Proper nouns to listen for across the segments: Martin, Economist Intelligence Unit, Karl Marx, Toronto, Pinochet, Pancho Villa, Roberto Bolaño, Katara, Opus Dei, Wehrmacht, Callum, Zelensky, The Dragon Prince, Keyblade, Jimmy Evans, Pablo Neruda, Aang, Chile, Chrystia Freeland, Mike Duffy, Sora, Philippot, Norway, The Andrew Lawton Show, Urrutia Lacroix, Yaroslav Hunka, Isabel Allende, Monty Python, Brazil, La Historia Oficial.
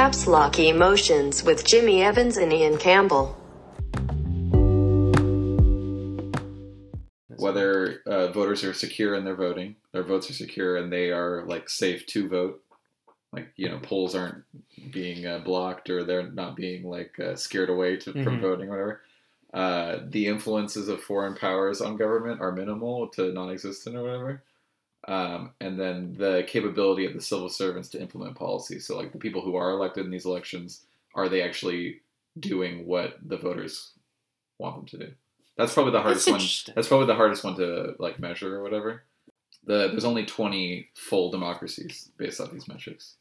Caps Lock Emotions with Jimmy Evans and Ian Campbell. Whether voters are secure in their voting, their votes are secure and they are like safe to vote. Like, you know, polls aren't being blocked or they're not being like scared away from voting or whatever. The influences of foreign powers on government are minimal to non-existent or whatever. And then the capability of the civil servants to implement policy. So like the people who are elected in these elections, are they actually doing what the voters want them to do? That's probably the hardest one. That's probably the hardest one to like measure or whatever. There's only 20 full democracies based on these metrics.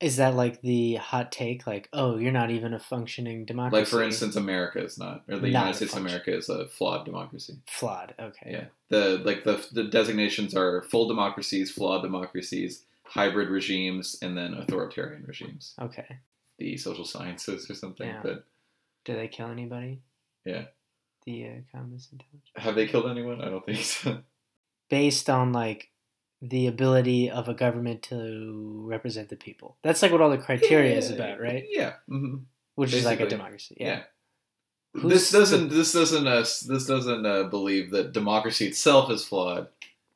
Is that like the hot take? Like, oh, you're not even a functioning democracy. Like, for instance, America is not, or the United States of America is a flawed democracy. Flawed, okay. Yeah. The designations are full democracies, flawed democracies, hybrid regimes, and then authoritarian regimes. Okay. The social sciences or something. Yeah. But do they kill anybody? Yeah. The Economist Intelligence. Have they killed anyone? I don't think so. Based on like the ability of a government to represent the people. That's like what all the criteria is about, right? Yeah. Mm-hmm. Which basically is like a democracy. Yeah. This doesn't believe that democracy itself is flawed.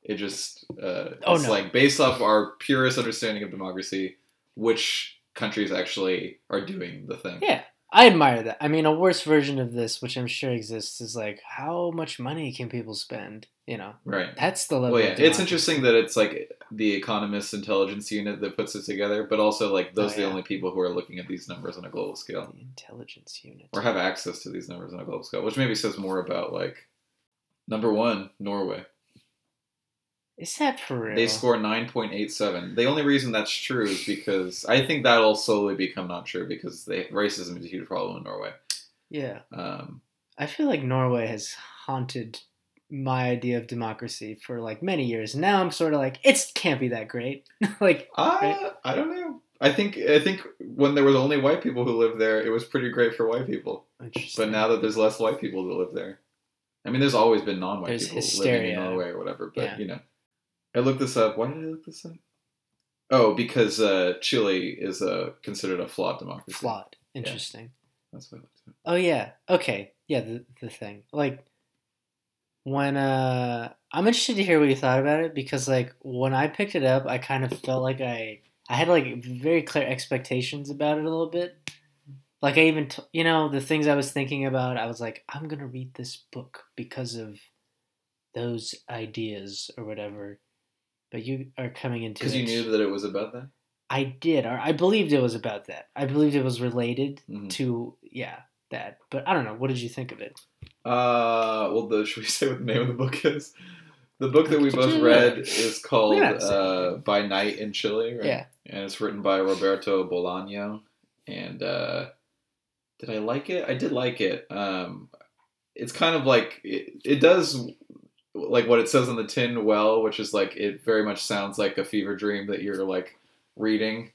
It just like based off our purest understanding of democracy, which countries actually are doing the thing. Yeah. I admire that. I mean, a worse version of this, which I'm sure exists, is like, how much money can people spend? You know? Right. That's the level of democracy. It's interesting that it's like the Economist Intelligence Unit that puts it together, but also like those are the only people who are looking at these numbers on a global scale. The Intelligence Unit. Or have access to these numbers on a global scale, which maybe says more about like, number one, Norway. Is that for real? They score 9.87. The only reason that's true is because I think that'll slowly become not true because racism is a huge problem in Norway. Yeah. I feel like Norway has haunted my idea of democracy for like many years. Now I'm sort of like, it can't be that great. Like, right? I don't know. I think when there was only white people who lived there, it was pretty great for white people. Interesting. But now that there's less white people who live there, I mean, there's always been non-white people living in Norway or whatever, but you know. I looked this up. Why did I look this up? Oh, because Chile is considered a flawed democracy. Flawed. Interesting. Yeah. That's what I looked up. Oh, yeah. Okay. Yeah, the thing. Like, when... I'm interested to hear what you thought about it, because, like, when I picked it up, I kind of felt like I had, like, very clear expectations about it a little bit. Like, I even... you know, the things I was thinking about, I was like, I'm going to read this book because of those ideas or whatever. But you are coming into it. Because you knew that it was about that? I did. Or I believed it was about that. I believed it was related to, that. But I don't know. What did you think of it? Well, should we say what the name of the book is? The book that we both read is called By Night in Chile, right? Yeah. And it's written by Roberto Bolaño. And did I like it? I did like it. It's kind of like, it does... like what it says on the tin, which is like, it very much sounds like a fever dream that you're like reading.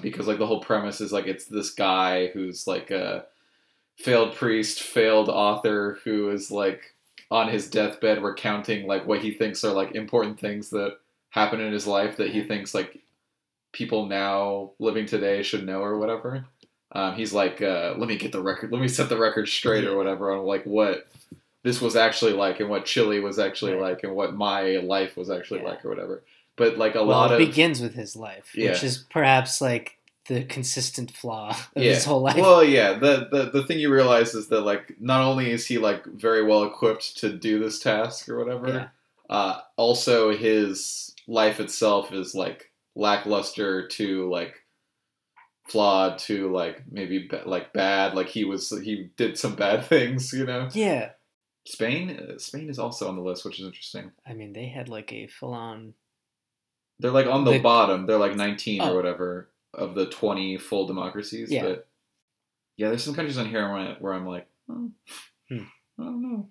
Because like the whole premise is like, it's this guy who's like a failed priest, failed author who is like on his deathbed recounting like what he thinks are like important things that happen in his life that he thinks like people now living today should know or whatever. He's like, let me set the record straight or whatever on like what this was actually like, and what Chile was actually like, and what my life was actually like, or whatever. But like it begins with his life, which is perhaps like the consistent flaw of his whole life. Well, yeah, the thing you realize is that like not only is he like very well equipped to do this task or whatever, also his life itself is like lackluster to like flawed to like maybe like bad. Like he did some bad things, you know. Yeah. Spain is also on the list, which is interesting. I mean, they had like a full-on... they're like on the bottom. They're like 19 or whatever of the 20 full democracies. Yeah. But yeah, there's some countries on here where I'm like, I don't know.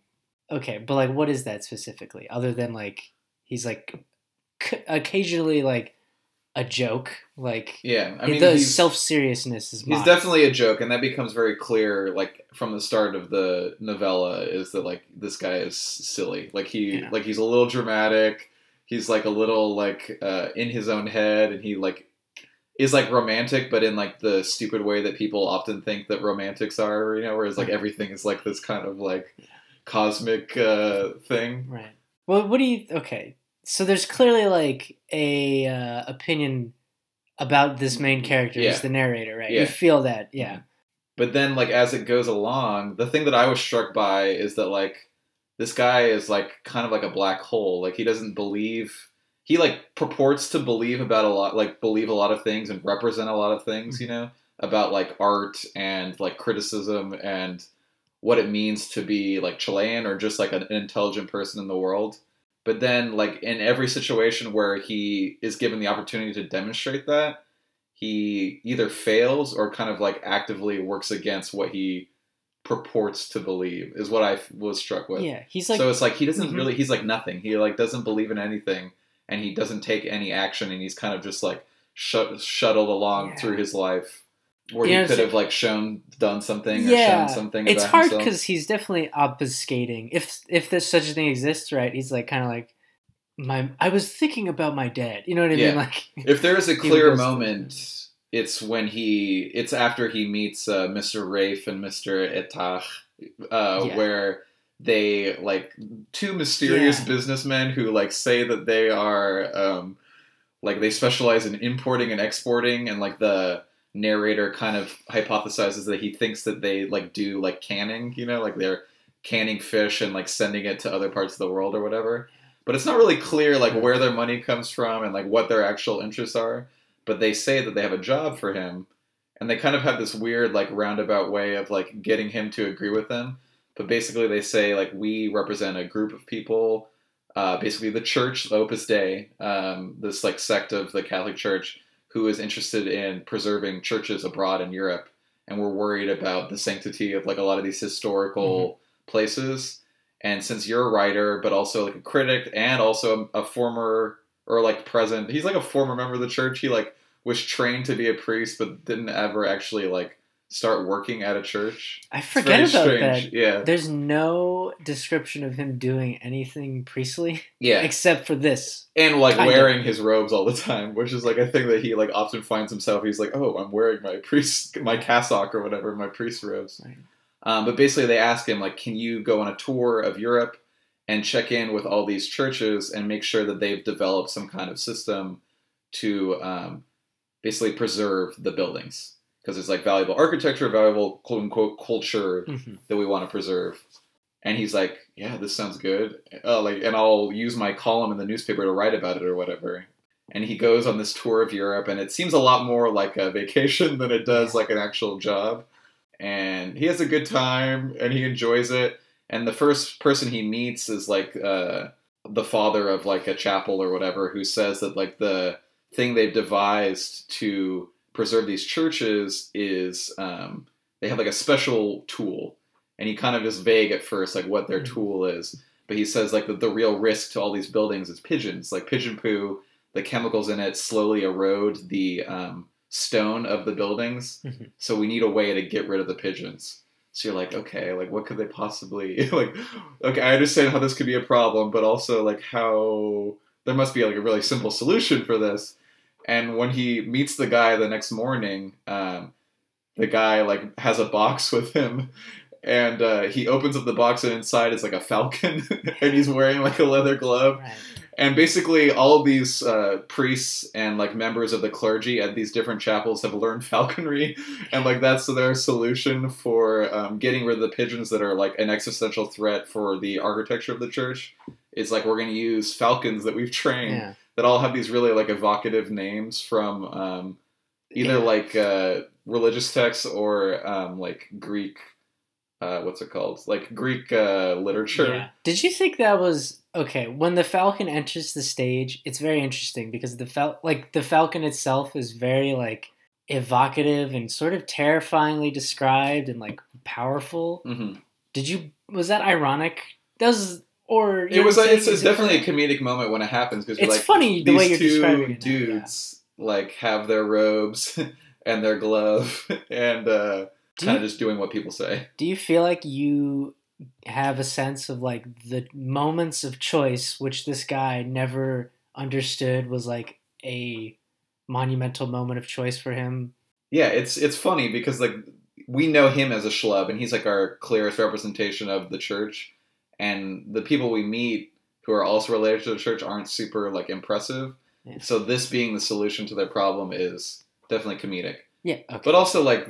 Okay, but like what is that specifically? Other than like, he's like occasionally like a joke. Like, yeah, I mean, the self-seriousness is... he's definitely a joke, and that becomes very clear like from the start of the novella is that like this guy is silly. Like like he's a little dramatic, he's like a little like in his own head, and he like is like romantic, but in like the stupid way that people often think that romantics are, you know, whereas like everything is like this kind of like cosmic thing. Right. Well, what do you, okay. So there's clearly like a opinion about this main character who's the narrator, right? Yeah. You feel that. Yeah. But then like, as it goes along, the thing that I was struck by is that like, this guy is like kind of like a black hole. Like he doesn't believe, he like purports to believe about a lot, like believe a lot of things and represent a lot of things, you know, about like art and like criticism and what it means to be like Chilean or just like an intelligent person in the world. But then like in every situation where he is given the opportunity to demonstrate that, he either fails or kind of like actively works against what he purports to believe is what I was struck with. Yeah, he's like, so it's like, he doesn't really, he's like nothing. He like doesn't believe in anything. And he doesn't take any action, and he's kind of just like shuttled along through his life, where he could have like done something, or shown something. It's about hard because he's definitely obfuscating. If there's such a thing exists, right? He's like kind of like I was thinking about my dad. You know what I mean? Like, if there is a clear moment, it's when it's after he meets Mr. Rafe and Mr. Etach, where they like two mysterious businessmen who like say that they are like they specialize in importing and exporting, and like the narrator kind of hypothesizes that he thinks that they like do like canning, you know, like they're canning fish and like sending it to other parts of the world or whatever. But it's not really clear like where their money comes from and like what their actual interests are. But they say that they have a job for him, and they kind of have this weird like roundabout way of like getting him to agree with them. But basically they say, like, we represent a group of people, basically the church, Opus Dei, this, like, sect of the Catholic Church, who is interested in preserving churches abroad in Europe. And we're worried about the sanctity of, like, a lot of these historical places. And since you're a writer, but also, like, a critic, and also a former, or, like, present, he's, like, a former member of the church. He, like, was trained to be a priest, but didn't ever actually, like, start working at a church. I forget about that. Yeah. There's no description of him doing anything priestly. Yeah. Except for this. And like wearing his robes all the time, which is like a thing that he like often finds himself. He's like, oh, I'm wearing my cassock or whatever, my priest robes. Right. But basically they ask him like, can you go on a tour of Europe and check in with all these churches and make sure that they've developed some kind of system to basically preserve the buildings? Because there's like valuable architecture, valuable quote unquote culture that we want to preserve. And he's like, yeah, this sounds good. Like, and I'll use my column in the newspaper to write about it or whatever. And he goes on this tour of Europe, and it seems a lot more like a vacation than it does like an actual job. And he has a good time and he enjoys it. And the first person he meets is like the father of like a chapel or whatever, who says that like the thing they've devised to preserve these churches is they have like a special tool, and he kind of is vague at first like what their tool is, but he says like the real risk to all these buildings is pigeons, like pigeon poo. The chemicals in it slowly erode the stone of the buildings, so we need a way to get rid of the pigeons. So you're like, okay, like what could they possibly like, okay, I understand how this could be a problem, but also like how there must be like a really simple solution for this. And when he meets the guy the next morning, the guy like has a box with him, and he opens up the box, and inside is like a falcon, and he's wearing like a leather glove. Right. And basically all of these priests and like members of the clergy at these different chapels have learned falconry, and like that's their solution for getting rid of the pigeons that are like an existential threat for the architecture of the church. It's like, we're going to use falcons that we've trained. Yeah. That all have these really like evocative names from either like religious texts or like Greek, what's it called? Like Greek literature. Yeah. Did you think that was okay? When the falcon enters the stage, it's very interesting because the falcon itself is very like evocative and sort of terrifyingly described and like powerful. Mm-hmm. Was that ironic? That was. Or it was like, it's definitely a comedic moment when it happens, because it's like, funny the way you're describing it. These two dudes like have their robes and their glove and kind of just doing what people say. Do you feel like you have a sense of like the moments of choice which this guy never understood was like a monumental moment of choice for him. Yeah, it's funny because like we know him as a schlub and he's like our clearest representation of the church, and the people we meet who are also related to the church aren't super like impressive. Yeah. So this being the solution to their problem is definitely comedic. Yeah. Okay. But also like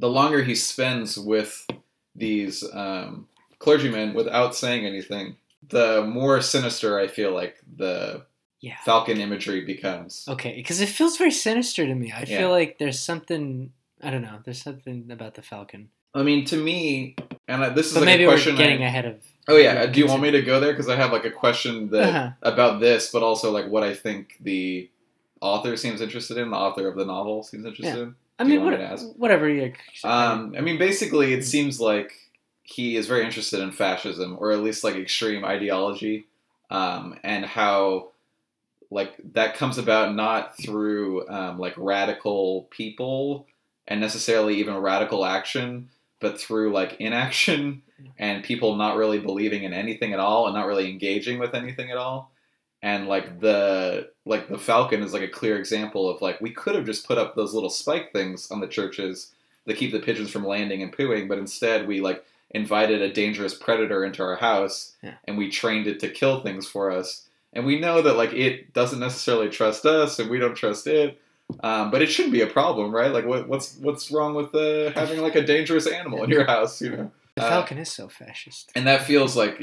the longer he spends with these clergymen without saying anything, the more sinister I feel like the Falcon imagery becomes. Okay, because it feels very sinister to me. I feel like there's something, I don't know, there's something about the Falcon. I mean, to me, and this is but like maybe a question we're getting ahead of. Oh yeah, do you want me to go there? Because I have like a question that about this, but also like what I think the author seems interested in, the author of the novel seems interested in. I mean, whatever you... I mean, basically, it seems like he is very interested in fascism, or at least, like, extreme ideology, and how, like, that comes about not through, like, radical people and necessarily even radical action, but through, like, inaction and people not really believing in anything at all and not really engaging with anything at all. And, like, the Falcon is, like, a clear example of, like, we could have just put up those little spike things on the churches that keep the pigeons from landing and pooing, but instead we, like, invited a dangerous predator into our house, and we trained it to kill things for us. And we know that, like, it doesn't necessarily trust us, and we don't trust it, but it shouldn't be a problem, right? Like, what's wrong with having, like, a dangerous animal in your house, you know? The Falcon is so fascist. And that feels like,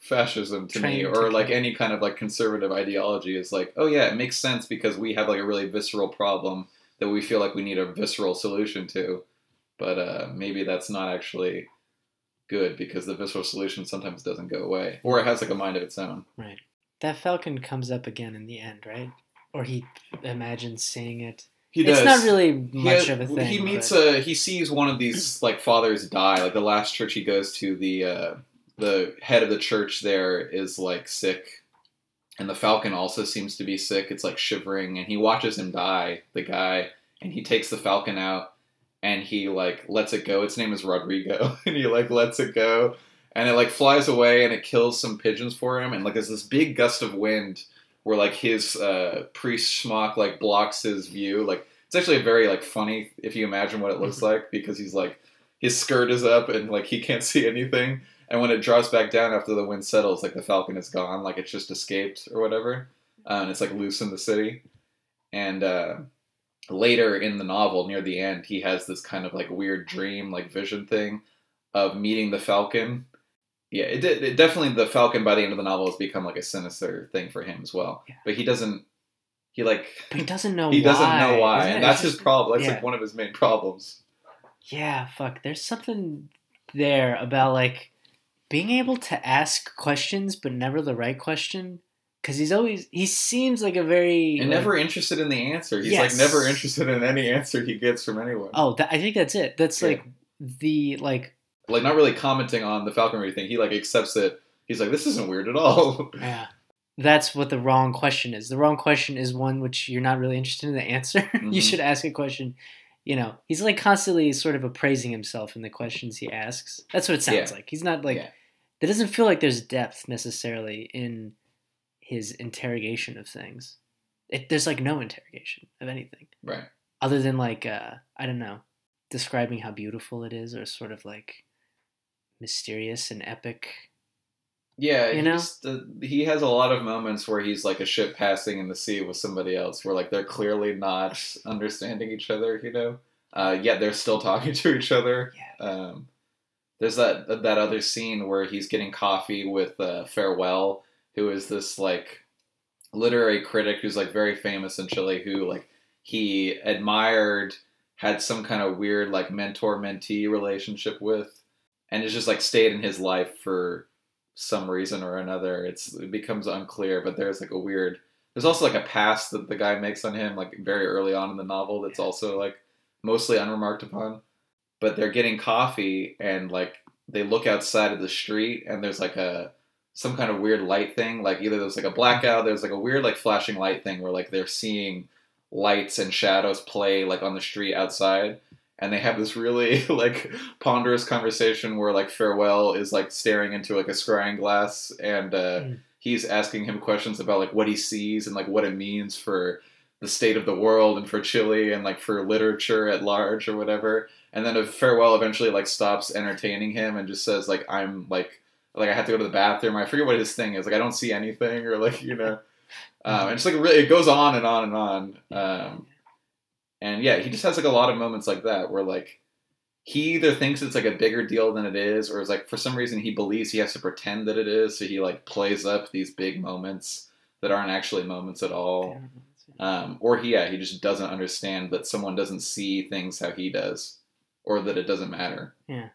fascism to me, or like any kind of like conservative ideology is like, oh yeah, it makes sense because we have like a really visceral problem that we feel like we need a visceral solution to, but maybe that's not actually good because the visceral solution sometimes doesn't go away, or it has like a mind of its own. Right. That Falcon comes up again in the end, right? Or he imagines seeing it. He does. It's not really much of a thing. He meets he sees one of these like fathers die. Like the last church he goes to, the head of the church there is like sick, and the Falcon also seems to be sick. It's like shivering, and he watches him die, the guy, and he takes the Falcon out and he like lets it go. Its name is Rodrigo, and he like lets it go, and it like flies away and it kills some pigeons for him, and like there's this big gust of wind where, like, his priest schmuck, like, blocks his view. Like, it's actually a very, like, funny, if you imagine what it looks like, because he's, like, his skirt is up and, like, he can't see anything. And when it drops back down after the wind settles, like, the Falcon is gone. Like, it's just escaped or whatever. And it's, like, loose in the city. And later in the novel, near the end, he has this kind of, like, weird dream, like, vision thing of meeting the Falcon. Yeah, it definitely, the Falcon by the end of the novel has become like a sinister thing for him as well. Yeah. But he doesn't know why. And that's his problem. That's like one of his main problems. Yeah, fuck. There's something there about like being able to ask questions, but never the right question. Because he seems like a very... And like, never interested in the answer. He's like never interested in any answer he gets from anyone. Oh, I think that's it. That's like the like not really commenting on the falconry thing. He like accepts it. He's like, this isn't weird at all. Yeah. That's what the wrong question is. The wrong question is one which you're not really interested in the answer. Mm-hmm. You should ask a question, you know, he's like constantly sort of appraising himself in the questions he asks. That's what it sounds like. He's not like, it doesn't feel like there's depth necessarily in his interrogation of things. There's like no interrogation of anything. Right. Other than like, I don't know, describing how beautiful it is or sort of like, mysterious and epic. Yeah, you know? He has a lot of moments where he's like a ship passing in the sea with somebody else where like they're clearly not understanding each other, you know? Yet they're still talking to each other. Yeah. There's that other scene where he's getting coffee with Farewell, who is this like literary critic who's like very famous in Chile, who like he admired, had some kind of weird like mentor-mentee relationship with. And it's just like stayed in his life for some reason or another. It becomes unclear, but there's like a weird... There's also like a pass that the guy makes on him like very early on in the novel that's also like mostly unremarked upon. But they're getting coffee and like they look outside of the street and there's like some kind of weird light thing. Like either there's like a blackout, there's like a weird like flashing light thing where like they're seeing lights and shadows play like on the street outside. And they have this really, like, ponderous conversation where, like, Farewell is, like, staring into, like, a scrying glass. And he's asking him questions about, like, what he sees and, like, what it means for the state of the world and for Chile and, like, for literature at large or whatever. And then Farewell eventually, like, stops entertaining him and just says, like, I'm, like, I have to go to the bathroom. I forget what his thing is. Like, I don't see anything or, like, you know. And just, like, really, it goes on and on and on. And, yeah, he just has, like, a lot of moments like that where, like, he either thinks it's, like, a bigger deal than it is, or it's, like, for some reason he believes he has to pretend that it is, so he, like, plays up these big moments that aren't actually moments at all. Or he just doesn't understand that someone doesn't see things how he does, or that it doesn't matter. Yeah.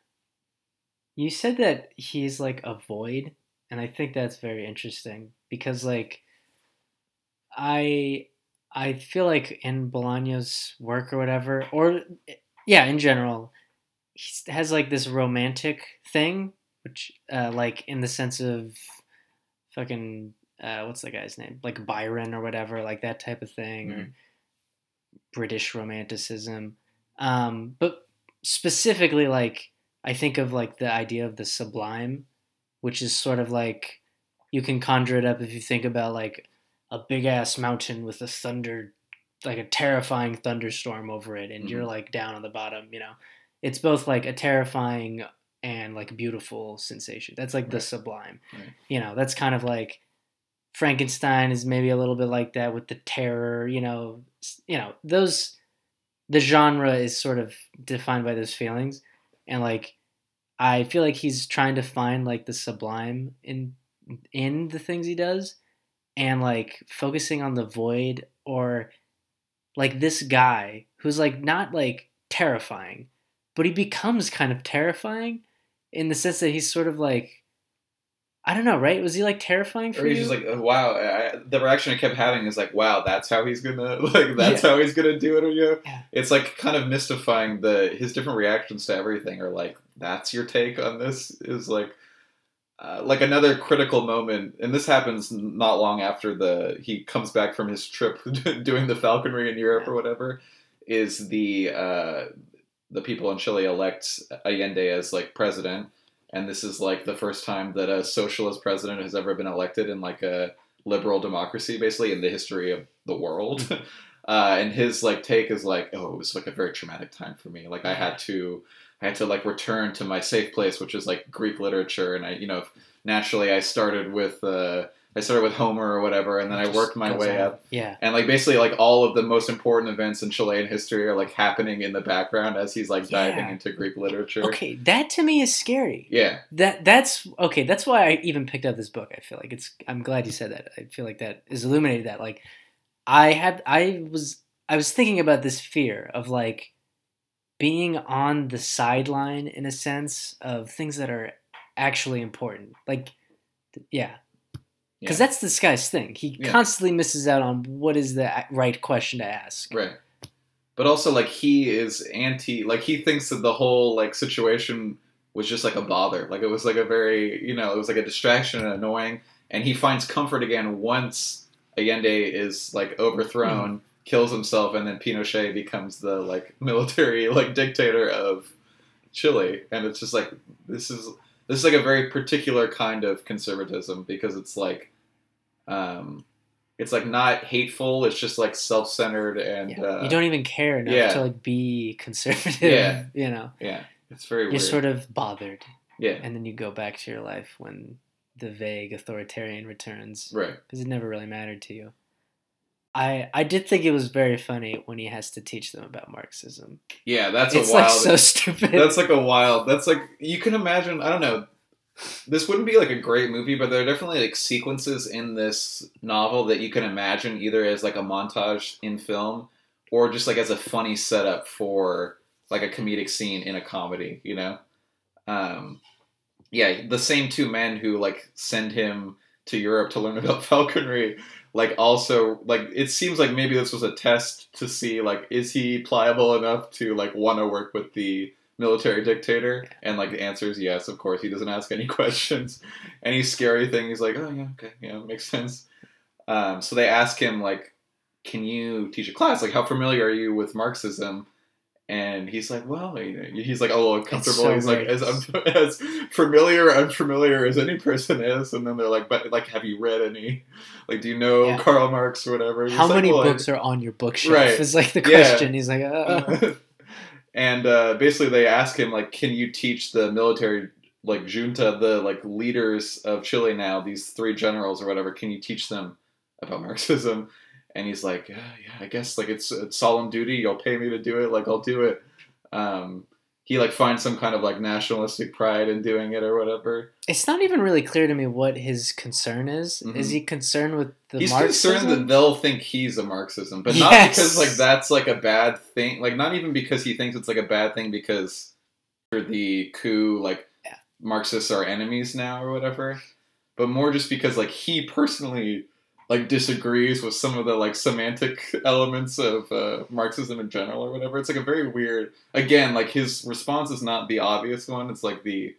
You said that he's, like, a void, and I think that's very interesting, because, like, I feel like in Bolaño's work or whatever, or... yeah, in general, he has, like, this romantic thing, which, like, in the sense of fucking, what's the guy's name? Like, Byron or whatever, like, that type of thing, or British romanticism. But specifically, like, I think of, like, the idea of the sublime, which is sort of, like, you can conjure it up if you think about, like, a big-ass mountain with a thunder, like a terrifying thunderstorm over it, and you're like down on the bottom, you know. It's both like a terrifying and like beautiful sensation. That's like the sublime, you know. That's kind of like Frankenstein is maybe a little bit like that with the terror, you know. You know, those, the genre is sort of defined by those feelings, and like I feel like he's trying to find like the sublime in the things he does, and like focusing on the void, or like this guy who's like not like terrifying, but he becomes kind of terrifying in the sense that he's sort of like, I don't know, right? Was he like terrifying for you? Or he's just like, oh, wow. The reaction I kept having is like, wow, that's how he's gonna, like, that's how he's gonna do it. Or, you know? It's like kind of mystifying his different reactions to everything, or like, that's your take on this, is like another critical moment, and this happens not long after he comes back from his trip doing the falconry in Europe or whatever, is the people in Chile elect Allende as like president, and this is like the first time that a socialist president has ever been elected in like a liberal democracy, basically in the history of the world. And his like take is like, oh, it was like a very traumatic time for me. Like I had to like return to my safe place, which is like Greek literature. And I, you know, naturally I started with Homer or whatever, and then I worked my way up. Yeah. And like basically like all of the most important events in Chilean history are like happening in the background as he's like diving into Greek literature. Okay. That to me is scary. Yeah. That's okay. That's why I even picked up this book. I feel like I'm glad you said that. I feel like that is illuminated that. Like I was thinking about this fear of like, being on the sideline in a sense of things that are actually important. Like, because that's this guy's thing. He constantly misses out on what is the right question to ask. Right. But also like he is like he thinks that the whole like situation was just like a bother. Like it was like a very, you know, it was like a distraction and annoying. And he finds comfort again once Allende is like overthrown, kills himself, and then Pinochet becomes the like military like dictator of Chile, and it's just like this is like a very particular kind of conservatism, because it's like not hateful, it's just like self-centered, and you don't even care enough to like be conservative, you know. It's very weird. You're sort of bothered, and then you go back to your life when the vague authoritarian returns, right? Because it never really mattered to you. I did think it was very funny when he has to teach them about Marxism. Yeah, it's wild. It's like so stupid. That's like, you can imagine, I don't know, this wouldn't be like a great movie, but there are definitely like sequences in this novel that you can imagine either as like a montage in film, or just like as a funny setup for like a comedic scene in a comedy, you know? The same two men who like send him to Europe to learn about falconry, like also like it seems like maybe this was a test to see like is he pliable enough to like want to work with the military dictator, and like the answer is yes, of course. He doesn't ask any questions, any scary thing, he's like, oh yeah, okay, yeah, makes sense. So they ask him like, can you teach a class, like how familiar are you with Marxism? And he's like, well, he's like all comfortable. So he's like as familiar, unfamiliar as any person is. And then they're like, but like, have you read any? Like, do you know Karl Marx or whatever? And how many books are on your bookshelf? Right. Is like the question. He's like, and basically they ask him like, can you teach the military, like junta, the like leaders of Chile now, these three generals or whatever, can you teach them about Marxism? And he's like, yeah, I guess like it's solemn duty. You'll pay me to do it. Like I'll do it. He like finds some kind of like nationalistic pride in doing it or whatever. It's not even really clear to me what his concern is. Mm-hmm. Is he concerned with the Marxism? He's concerned that they'll think he's a Marxism, but not because like that's like a bad thing. Like not even because he thinks it's like a bad thing because for the coup, like Marxists are enemies now or whatever, but more just because like he personally like disagrees with some of the like semantic elements of Marxism in general or whatever. It's like a very weird, again, like his response is not the obvious one. It's like the,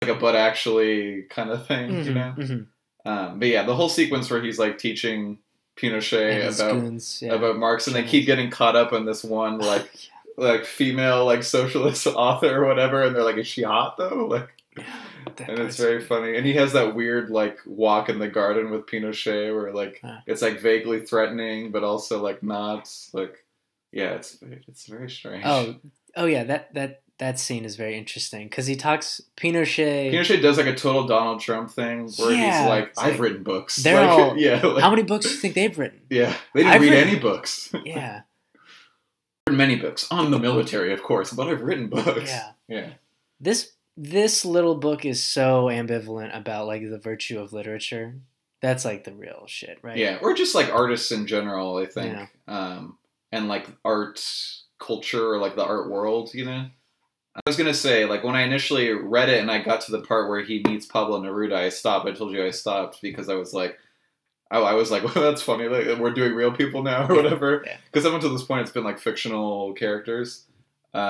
like a, but actually kind of thing, you know? Mm-hmm. But yeah, the whole sequence where he's like teaching Pinochet about Marx and they keep getting caught up in this one, like, like female, like socialist author or whatever. And they're like, is she hot though? Like, and it's very funny. And he has that weird, like, walk in the garden with Pinochet where, like, it's, like, vaguely threatening, but also, like, not. Like, yeah, it's very strange. Oh yeah, that scene is very interesting because he talks, Pinochet does, like, a total Donald Trump thing where he's like, I've like, written books. They're like, all, like, how many books do you think they've written? Yeah, they didn't read any books. Yeah. I've written many books. On the military, of course, but I've written books. Yeah. This little book is so ambivalent about, like, the virtue of literature. That's, like, the real shit, right? Yeah, or just, like, artists in general, I think. Yeah. And, like, art culture or, like, the art world, you know? I was going to say, like, when I initially read it and I got to the part where he meets Pablo Neruda, I stopped. I told you I stopped because I was like, well, that's funny. Like, we're doing real people now or whatever. Because up until this point, it's been, like, fictional characters.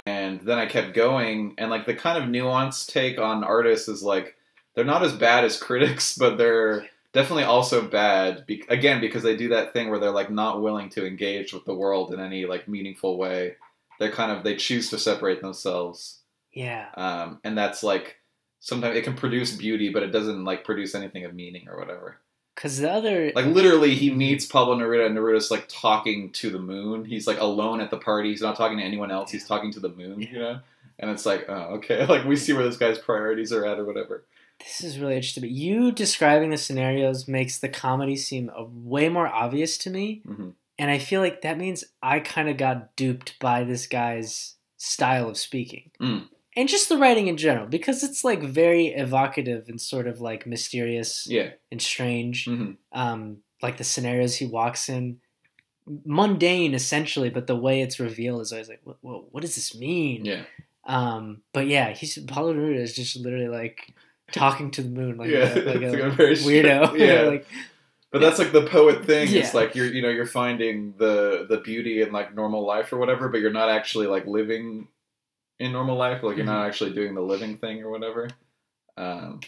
And then I kept going, and like the kind of nuanced take on artists is like they're not as bad as critics, but they're definitely also bad. Again, because they do that thing where they're like not willing to engage with the world in any like meaningful way. They're kind of, they choose to separate themselves. Yeah. And that's like sometimes it can produce beauty, but it doesn't like produce anything of meaning or whatever. Because the other... Like, literally, he meets Pablo Neruda, and Neruda's, like, talking to the moon. He's, like, alone at the party. He's not talking to anyone else. He's talking to the moon, you know? And it's like, oh, okay. Like, we see where this guy's priorities are at or whatever. This is really interesting. But you describing the scenarios makes the comedy seem way more obvious to me. Mm-hmm. And I feel like that means I kind of got duped by this guy's style of speaking. Mm. And just the writing in general, because it's, like, very evocative and sort of, like, mysterious and strange. Mm-hmm. Like, the scenarios he walks in, mundane, essentially, but the way it's revealed is always like, whoa, what does this mean? Yeah. But, yeah, Pablo Neruda is just literally, like, talking to the moon like a weirdo. Yeah. Like, but that's, like, the poet thing. Yeah. It's, like, you're finding the beauty in, like, normal life or whatever, but you're not actually, like, living... in normal life, like you're not actually doing the living thing or whatever. And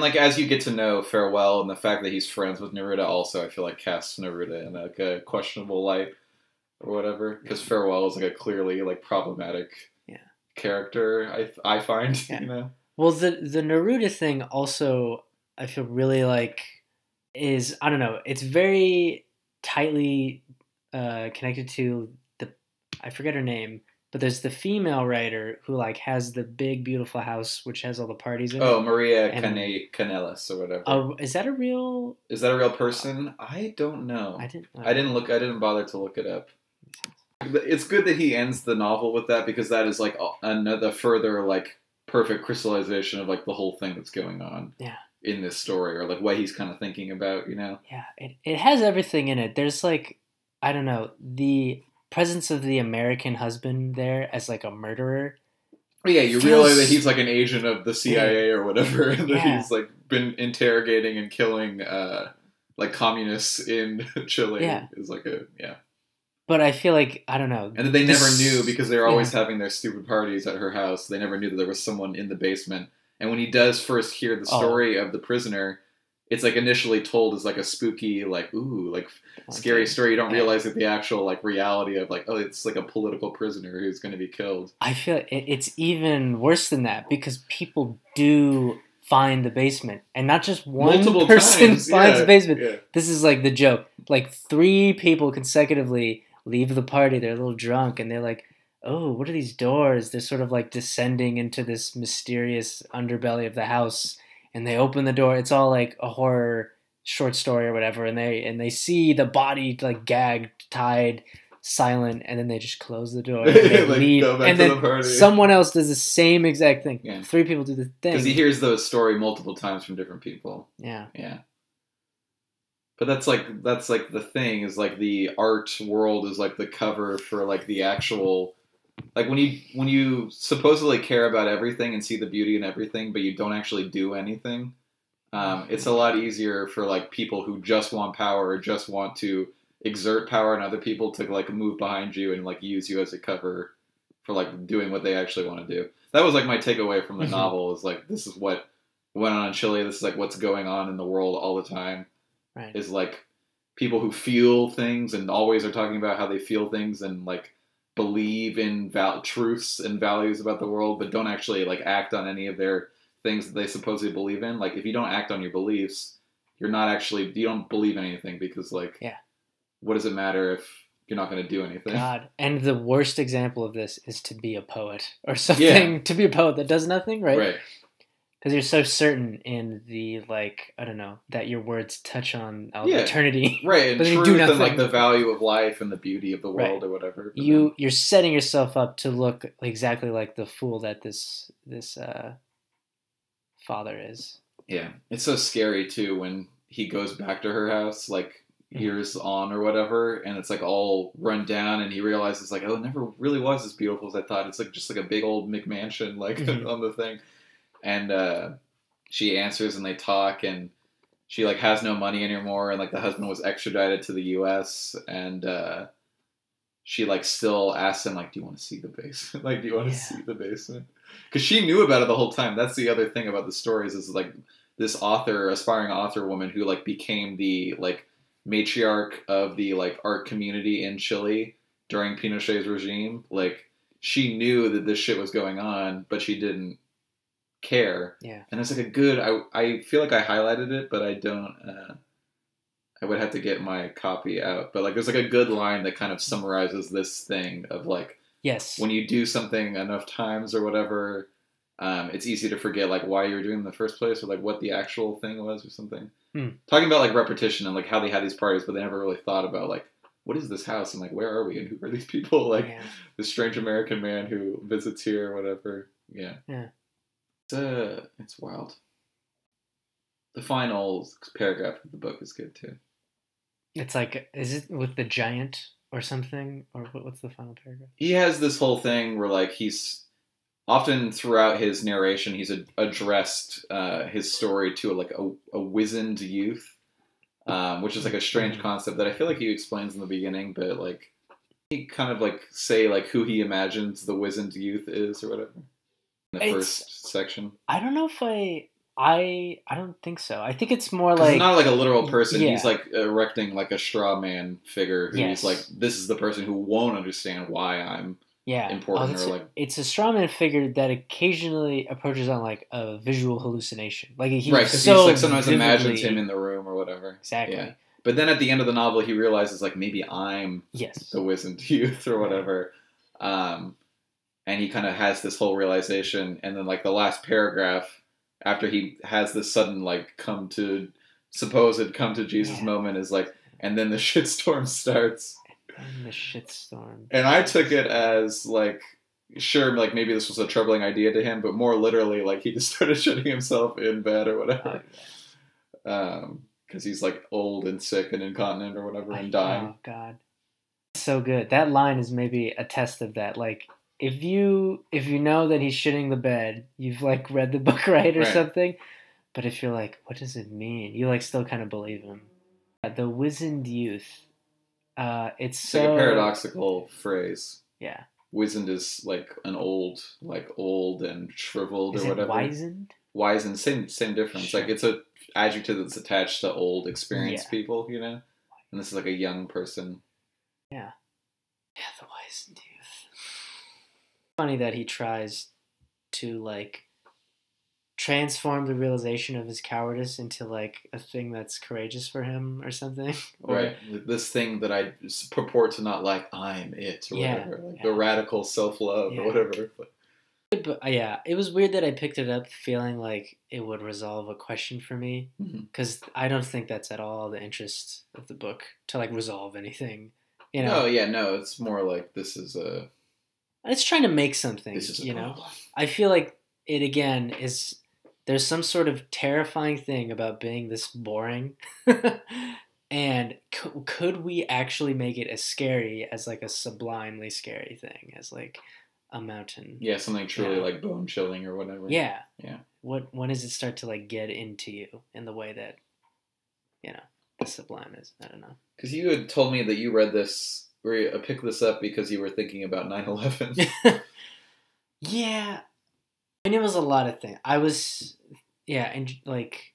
like as you get to know Farewell and the fact that he's friends with Neruda also, I feel like casts Neruda in like a questionable light or whatever. Because Farewell is like a clearly like problematic character, I find, you know? Well, the Neruda thing also, I feel really like is, I don't know, it's very tightly connected to... I forget her name, but there's the female writer who like has the big beautiful house which has all the parties in it. Oh, Maria Canellas or whatever. Oh, Is that a real person? I don't know. I didn't bother to look it up. It's good that he ends the novel with that because that is like another further like perfect crystallization of like the whole thing that's going on. Yeah. In this story or like what he's kind of thinking about, you know. Yeah, it has everything in it. There's like I don't know, the presence of the American husband there as like a murderer. Yeah, you realize that he's like an agent of the CIA or whatever, and that he's like been interrogating and killing like communists in Chile. Yeah. Is like a But I feel like I don't know. And that they never knew because they're always having their stupid parties at her house. They never knew that there was someone in the basement. And when he does first hear the story of the prisoner, it's like initially told as like a spooky, like, ooh, like scary story. You don't realize that the actual like reality of like, oh, it's like a political prisoner who's going to be killed. I feel it's even worse than that because people do find the basement, and not just one multiple person times. Finds the basement. Yeah. This is like the joke. Like 3 people consecutively leave the party. They're a little drunk and they're like, oh, what are these doors? They're sort of like descending into this mysterious underbelly of the house. And they open the door. It's all like a horror short story or whatever. And they see the body like gagged, tied, silent. And then they just close the door. And they like leave. And then the someone else does the same exact thing. Yeah. 3 people do the thing. Because he hears the story multiple times from different people. Yeah. Yeah. But that's like the thing is like the art world is like the cover for like the actual. Like when you supposedly care about everything and see the beauty in everything, but you don't actually do anything, it's a lot easier for like people who just want power or just want to exert power on other people to like move behind you and like use you as a cover for like doing what they actually want to do. That was like my takeaway from the novel is like this is what went on in Chile. This is like what's going on in the world all the time. Right. Is like people who feel things and always are talking about how they feel things and like. Believe in truths and values about the world, but don't actually like act on any of their things that they supposedly believe in. Like if you don't act on your beliefs, you don't believe in anything because like, yeah. What does it matter if you're not going to do anything? God. And the worst example of this is to be a poet or something, to be a poet that does nothing. Right. Because you're so certain in the, like, I don't know, that your words touch on eternity. Right, and but truth do and, like, the value of life and the beauty of the world or whatever. You're setting yourself up to look exactly like the fool that this father is. Yeah. It's so scary, too, when he goes back to her house, like, years on or whatever, and it's, like, all run down, and he realizes, like, oh, it never really was as beautiful as I thought. It's, like, just, like, a big old McMansion, like, on the thing. And she answers and they talk and she like has no money anymore. And like the husband was extradited to the US and she like still asks him like, do you want to see the basement? Like, do you want to see the basement? Cause she knew about it the whole time. That's the other thing about the stories is like this aspiring author woman who like became the like matriarch of the like art community in Chile during Pinochet's regime. Like she knew that this shit was going on, but she didn't care. Yeah. And it's like a good, I feel like I highlighted it, but I don't, I would have to get my copy out, but like, there's like a good line that kind of summarizes this thing of like, yes, when you do something enough times or whatever, it's easy to forget like why you were doing it in the first place or like what the actual thing was or something. Talking about like repetition and like how they had these parties, but they never really thought about like, what is this house? And like, where are we? And who are these people? Like this strange American man who visits here or whatever. Yeah. Yeah. It's wild. The final paragraph of the book is good too. It's like, is it with the giant or something? Or what's the final paragraph? He has this whole thing where like he's often throughout his narration, he's addressed his story to like a wizened youth, which is like a strange concept that I feel like he explains in the beginning, but like he kind of like say like who he imagines the wizened youth is or whatever. First section. I don't know if I don't think so. I think it's more like it's not like a literal person. Yeah. He's like erecting like a straw man figure who's like this is the person who won't understand why I'm important or like it's a straw man figure that occasionally approaches on like a visual hallucination. Like he's because so he like sometimes imagines him in the room or whatever. Exactly. Yeah. But then at the end of the novel he realizes like maybe I'm the wizened youth or whatever. And he kind of has this whole realization. And then, like, the last paragraph, after he has this sudden, like, come to Jesus moment is like, and then the shitstorm starts. And the shitstorm. And I took it as, like, sure, like, maybe this was a troubling idea to him, but more literally, like, he just started shitting himself in bed or whatever. Because he's, like, old and sick and incontinent or whatever and dying. Oh, God. So good. That line is maybe a test of that. Like, If you know that he's shitting the bed, you've like read the book right or something. But if you're like, what does it mean? You like still kind of believe him. The wizened youth. It's like a paradoxical phrase. Yeah. Wizened is like an old and shriveled or whatever. Is it wizened? why isn't same difference? Sure. Like, it's a adjective that's attached to old, experienced people, you know? And this is like a young person. Yeah. Yeah, the wise youth. Funny that he tries to, like, transform the realization of his cowardice into, like, a thing that's courageous for him or something. Right. This thing that I purport to not like, I'm it or whatever. Like, the radical self-love or whatever. But, yeah, it was weird that I picked it up feeling like it would resolve a question for me, because I don't think that's at all the interest of the book, to, like, resolve anything, you know? Oh, yeah, no, it's more like this is a... It's trying to make something, you know? I feel like it, again, is... There's some sort of terrifying thing about being this boring, and could we actually make it as scary as, like, a sublimely scary thing, as, like... a mountain. Yeah, something truly like bone chilling or whatever. Yeah. Yeah. What? When does it start to like get into you in the way that, you know, the sublime is? I don't know. Because you had told me that you read this, or you picked this up because you were thinking about 9/11. Yeah. I mean, it was a lot of things. I was, and like,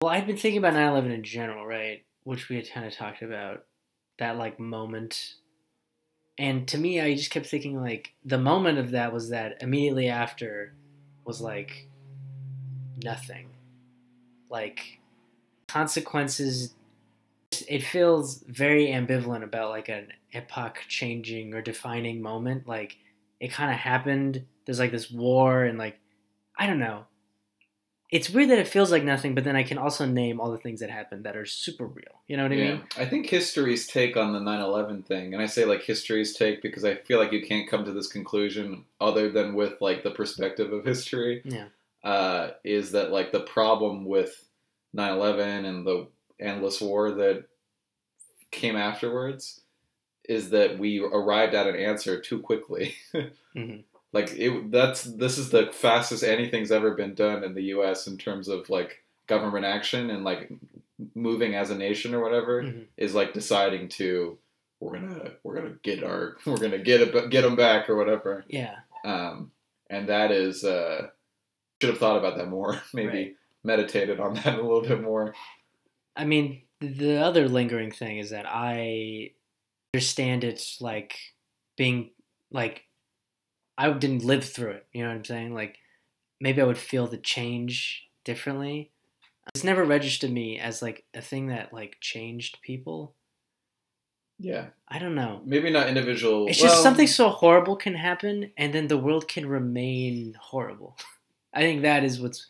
well, I'd been thinking about 9/11 in general, right? Which we had kind of talked about that like moment. And to me, I just kept thinking, like, the moment of that was that immediately after was, like, nothing. Like, consequences, it feels very ambivalent about, like, an epoch-changing or defining moment. Like, it kind of happened. There's, like, this war and, like, I don't know. It's weird that it feels like nothing, but then I can also name all the things that happened that are super real. You know what I mean? I think history's take on the 9/11 thing, and I say, like, history's take because I feel like you can't come to this conclusion other than with, like, the perspective of history, is that, like, the problem with 9/11 and the endless war that came afterwards is that we arrived at an answer too quickly. Like, this is the fastest anything's ever been done in the U.S. in terms of, like, government action and, like, moving as a nation or whatever, is, like, deciding to, we're gonna get them back or whatever. Yeah. And that is, should have thought about that more, maybe meditated on that a little bit more. I mean, the other lingering thing is that I understand it's, like, being, like, I didn't live through it, you know what I'm saying? Like, maybe I would feel the change differently. It's never registered me as, like, a thing that, like, changed people. Yeah. I don't know. Maybe not individual. It's just something so horrible can happen, and then the world can remain horrible. I think that is what's...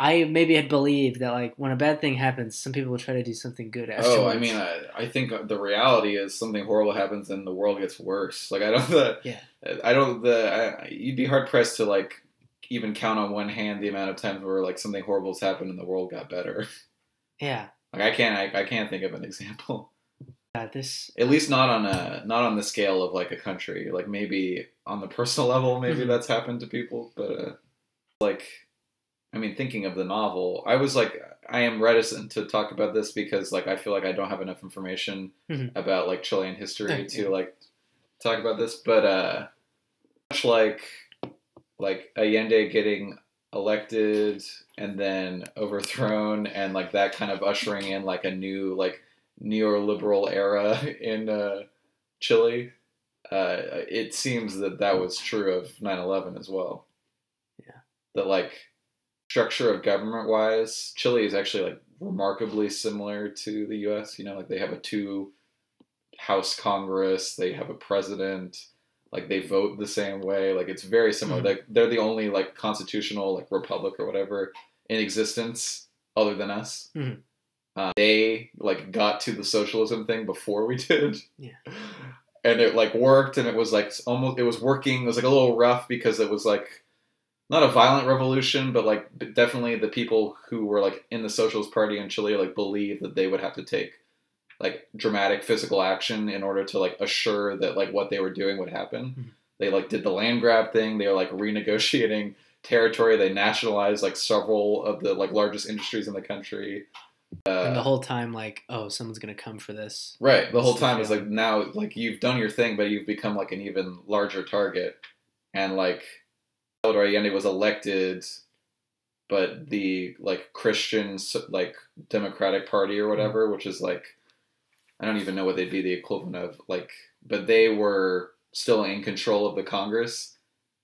I maybe had believed that, like, when a bad thing happens, some people will try to do something good afterwards. Oh, I mean, I think the reality is something horrible happens and the world gets worse. Like, you'd be hard pressed to, like, even count on one hand the amount of times where, like, something horrible's happened and the world got better. Yeah. Like, I can't think of an example. At least not on the scale of, like, a country. Like, maybe on the personal level, maybe that's happened to people, but, like... I mean, thinking of the novel, I was like, I am reticent to talk about this because, like, I feel like I don't have enough information about, like, Chilean history to, like, talk about this. But much like Allende getting elected and then overthrown and, like, that kind of ushering in, like, a new, like, neoliberal era in Chile, it seems that was true of 9/11 as well. Yeah. That, like... structure of government-wise, Chile is actually, like, remarkably similar to the U.S. You know, like, they have a two-house Congress, they have a president, like, they vote the same way. Like, it's very similar. Like, they're the only, like, constitutional, like, republic or whatever in existence other than us. They, like, got to the socialism thing before we did. Yeah. And it, like, worked, and it was, like, almost... It was working. It was, like, a little rough because it was, like... not a violent revolution, but, like, definitely the people who were, like, in the Socialist Party in Chile, like, believed that they would have to take, like, dramatic physical action in order to, like, assure that, like, what they were doing would happen. They, like, did the land grab thing. They were, like, renegotiating territory. They nationalized, like, several of the, like, largest industries in the country. And the whole time, like, oh, someone's going to come for this. Right. The whole time is, like, now, like, you've done your thing, but you've become, like, an even larger target. And, like... Salvador Allende was elected but the like Christian like Democratic Party or whatever, which is like, I don't even know what they'd be the equivalent of, like, but they were still in control of the Congress,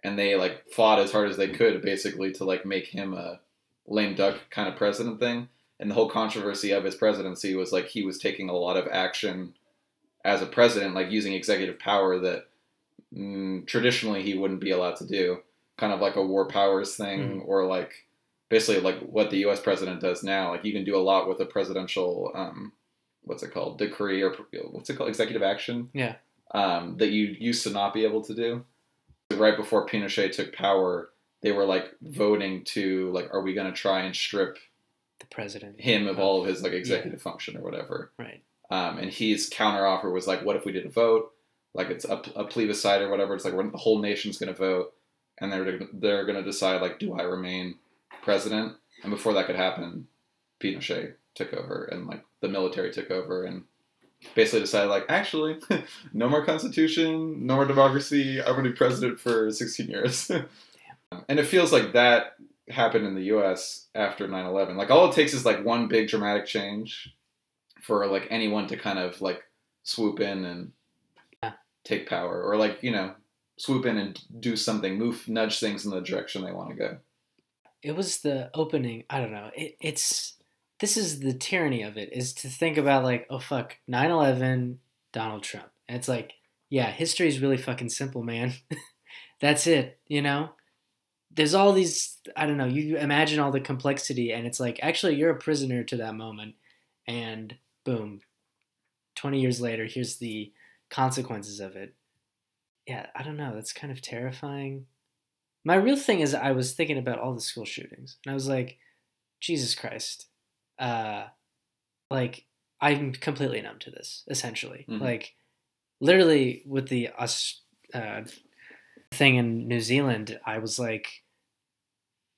and they like fought as hard as they could basically to like make him a lame duck kind of president thing. And the whole controversy of his presidency was like, he was taking a lot of action as a president, like using executive power that traditionally he wouldn't be allowed to do, kind of like a war powers thing, or like basically like what the US president does now. Like you can do a lot with a presidential, what's it called? Decree, or what's it called? Executive action. Yeah. That you used to not be able to do. Right before Pinochet took power, they were like voting to like, are we going to try and strip the president of all of his like executive function or whatever. Right. And his counteroffer was like, what if we did a vote? Like it's a plebiscite or whatever. It's like the whole nation's going to vote, and they're going to decide like, do I remain president? And before that could happen, Pinochet took over, and like the military took over and basically decided like, actually, no more constitution, no more democracy. I'm going to be president for 16 years. And it feels like that happened in the U.S. after 9/11. Like all it takes is like one big dramatic change for like anyone to kind of like swoop in and take power, or like, you know, swoop in and do something, nudge things in the direction they want to go. It was the opening. I don't know. This is the tyranny of it, is to think about like, oh fuck, 9/11, Donald Trump. And it's like, yeah, history is really fucking simple, man. That's it. You know, there's all these, I don't know, you imagine all the complexity, and it's like, actually, you're a prisoner to that moment, and boom, 20 years later, here's the consequences of it. Yeah, I don't know, that's kind of terrifying. My real thing is, I was thinking about all the school shootings, and I was like, Jesus Christ. Like, I'm completely numb to this, essentially. Like, literally, with the thing in New Zealand, I was like,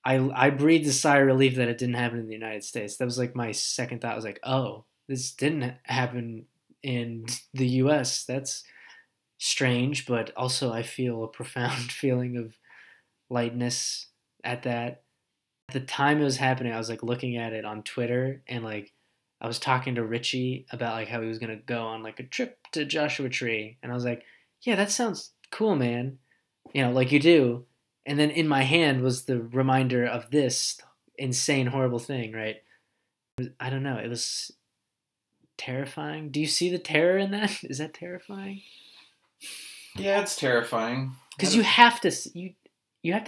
I breathed a sigh of relief that it didn't happen in the United States. That was like my second thought. I was like, oh, this didn't happen in the US. That's strange, but also I feel a profound feeling of lightness at that. At the time it was happening, I was like looking at it on Twitter, and like I was talking to Richie about like how he was gonna go on like a trip to Joshua Tree, and I was like, yeah, that sounds cool, man. You know, like you do. And then in my hand was the reminder of this insane, horrible thing, right? I don't know. It was terrifying. Do you see the terror in that? Is that terrifying? Yeah, it's terrifying. Because you have to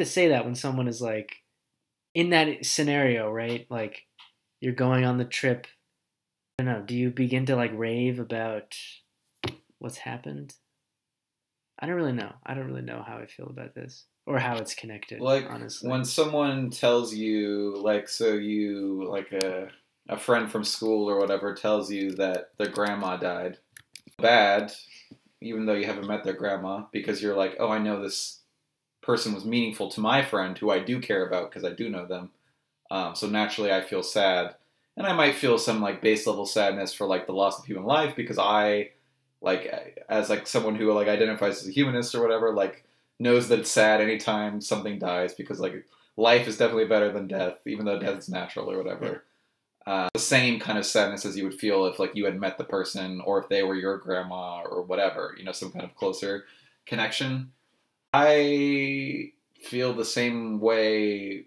say that when someone is like in that scenario, right? Like you're going on the trip. I don't know. Do you begin to like rave about what's happened? I don't really know. I don't really know how I feel about this, or how it's connected, like, honestly. When someone tells you, like, so you, like a friend from school or whatever tells you that their grandma died, bad, even though you haven't met their grandma, because you're like, oh, I know this person was meaningful to my friend who I do care about because I do know them. So naturally I feel sad. And I might feel some, like, base level sadness for, like, the loss of human life, because I, like, as, like, someone who, like, identifies as a humanist or whatever, like, knows that it's sad anytime something dies, because, like, life is definitely better than death, even though death is natural or whatever. The same kind of sadness as you would feel if, like, you had met the person, or if they were your grandma or whatever, you know, some kind of closer connection. I feel the same way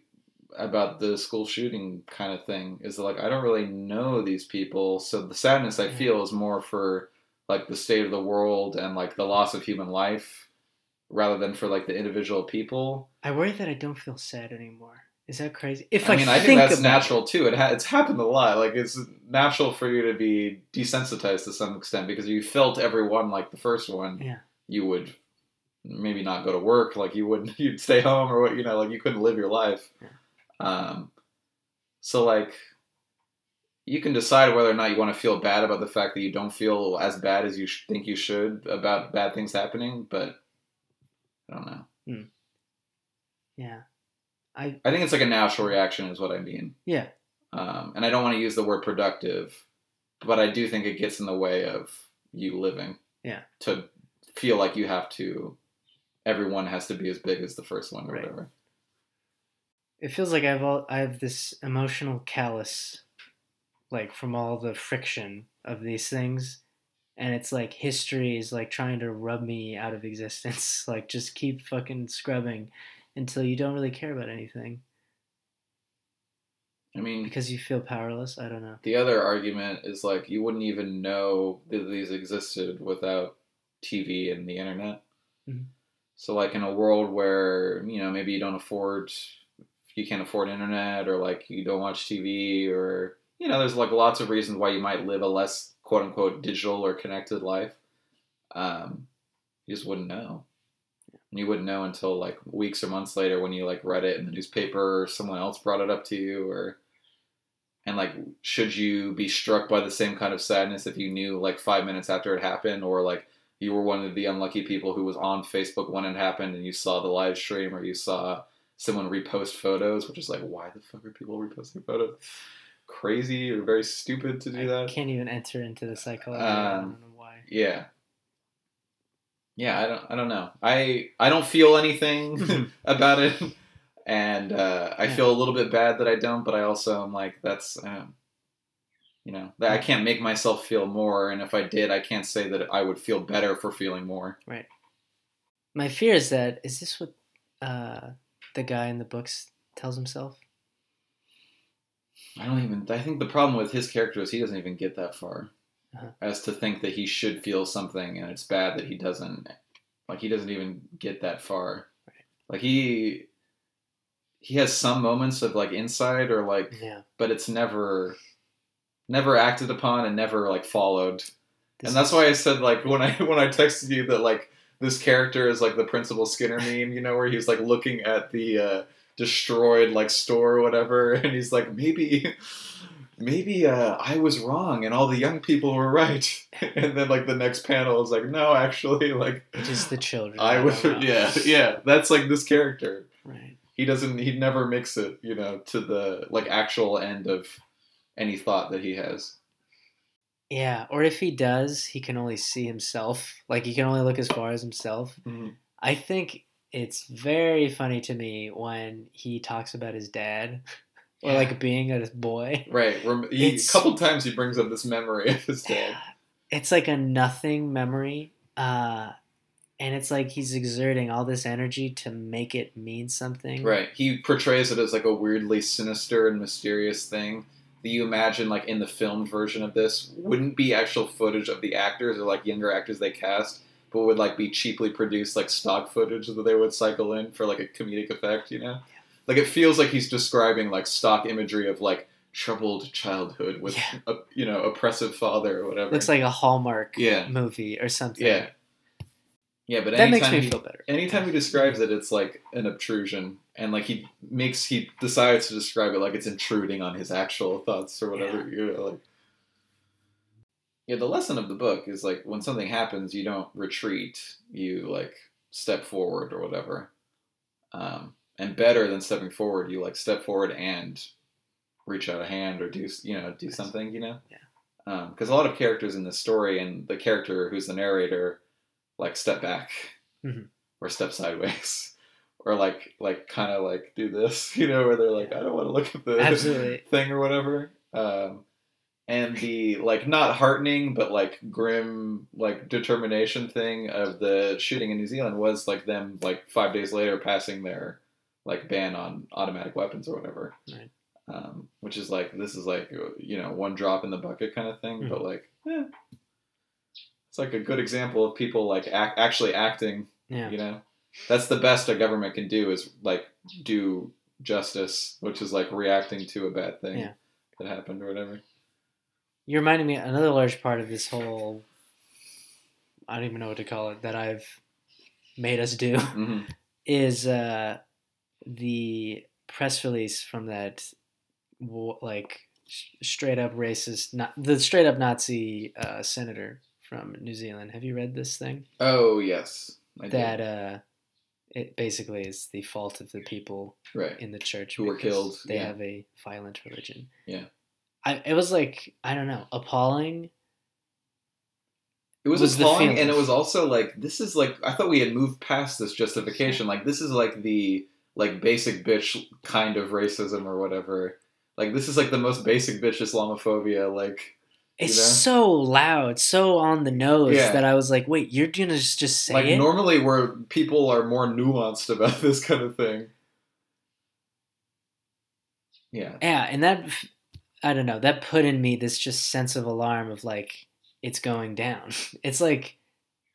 about the school shooting kind of thing, is that, like, I don't really know these people, so the sadness I feel is more for, like, the state of the world and, like, the loss of human life, rather than for, like, the individual people. I worry that I don't feel sad anymore. Is that crazy? I think that's natural, too. It's happened a lot. Like, it's natural for you to be desensitized to some extent, because you felt every one like the first one. Yeah. You would maybe not go to work. Like, you'd stay home, or, you know, like, you couldn't live your life. Yeah. So, like, you can decide whether or not you want to feel bad about the fact that you don't feel as bad as you think you should about bad things happening, but I don't know. Yeah. I think it's like a natural reaction is what I mean. Yeah. And I don't want to use the word productive, but I do think it gets in the way of you living. Yeah. To feel like everyone has to be as big as the first one or whatever. It feels like I have this emotional callus, like from all the friction of these things, and it's like history is like trying to rub me out of existence. Like just keep fucking scrubbing until you don't really care about anything. I mean, because you feel powerless. I don't know. The other argument is like you wouldn't even know that these existed without TV and the internet. Mm-hmm. So like in a world where, you know, maybe you can't afford internet, or like you don't watch TV, or, you know, there's like lots of reasons why you might live a less quote unquote digital or connected life. You just wouldn't know. And you wouldn't know until like weeks or months later when you like read it in the newspaper or someone else brought it up to you, or, and like, should you be struck by the same kind of sadness if you knew like 5 minutes after it happened, or like you were one of the unlucky people who was on Facebook when it happened and you saw the live stream, or you saw someone repost photos, which is like, why the fuck are people reposting photos? Crazy or very stupid to do that. I can't even enter into the psychology. I don't know why. Yeah. Yeah, I don't know. I don't feel anything about it, and I feel a little bit bad that I don't, but I also am like, that's, you know, that I can't make myself feel more, and if I did, I can't say that I would feel better for feeling more. Right. My fear is that, is this what... the guy in the books tells himself? I think the problem with his character is he doesn't even get that far as to think that he should feel something, and it's bad that he doesn't. Like, he doesn't even get that far. Right. Like, he has some moments of, like, insight, or, like... Yeah. But it's never acted upon and never, like, followed. And that's why I said, like, when I texted you that, like, this character is like the Principal Skinner meme, you know, where he's like looking at the destroyed like store or whatever, and he's like, maybe I was wrong and all the young people were right, and then like the next panel is like, no, actually, like it is the children. I was wrong. Yeah, that's like this character. Right. He never makes it, you know, to the like actual end of any thought that he has. Yeah, or if he does, he can only see himself. Like, he can only look as far as himself. Mm-hmm. I think it's very funny to me when he talks about his dad, or, like, being a boy. Right. A couple times he brings up this memory of his dad. It's like a nothing memory, and it's like he's exerting all this energy to make it mean something. Right. He portrays it as, like, a weirdly sinister and mysterious thing. You imagine, like, in the filmed version of this, wouldn't be actual footage of the actors or, like, younger actors they cast, but would, like, be cheaply produced, like, stock footage that they would cycle in for, like, a comedic effect, you know? Yeah. Like, it feels like he's describing, like, stock imagery of, like, troubled childhood with, a, you know, oppressive father or whatever. Looks like a Hallmark movie or something. Yeah. Yeah, but anytime that makes me feel better. Anytime he describes it, it's like an obtrusion, and like he decides to describe it like it's intruding on his actual thoughts or whatever. Yeah. You know, like, yeah, the lesson of the book is like when something happens, you don't retreat, you like step forward or whatever. And better than stepping forward, you like step forward and reach out a hand or do something, you know? Yeah. Because a lot of characters in this story, and the character who's the narrator, like step back or step sideways or like kind of like do this, you know, where they're like, I don't want to look at the thing or whatever. And the like not heartening, but like grim, like determination thing of the shooting in New Zealand was like them like 5 days later passing their like ban on automatic weapons or whatever. Right. Which is like, this is like, you know, one drop in the bucket kind of thing, but like, it's like a good example of people like actually acting, you know, that's the best a government can do is like do justice, which is like reacting to a bad thing that happened or whatever. You reminded me another large part of this whole, I don't even know what to call it, that I've made us do is the press release from that like straight up racist, the straight up Nazi senator from New Zealand. Have you read this thing? Oh, yes. That it basically is the fault of the people in the church who were killed. They have a violent religion. Yeah. It was like, I don't know, appalling. It was appalling, and it was also like, this is like, I thought we had moved past this justification. Like, this is like the like basic bitch kind of racism or whatever. Like this is like the most basic bitch Islamophobia. Like it's so loud, so on the nose that I was like, wait, you're gonna just say like it? Normally where people are more nuanced about this kind of thing. Yeah. Yeah, and that, I don't know, that put in me this just sense of alarm of like, it's going down. It's like,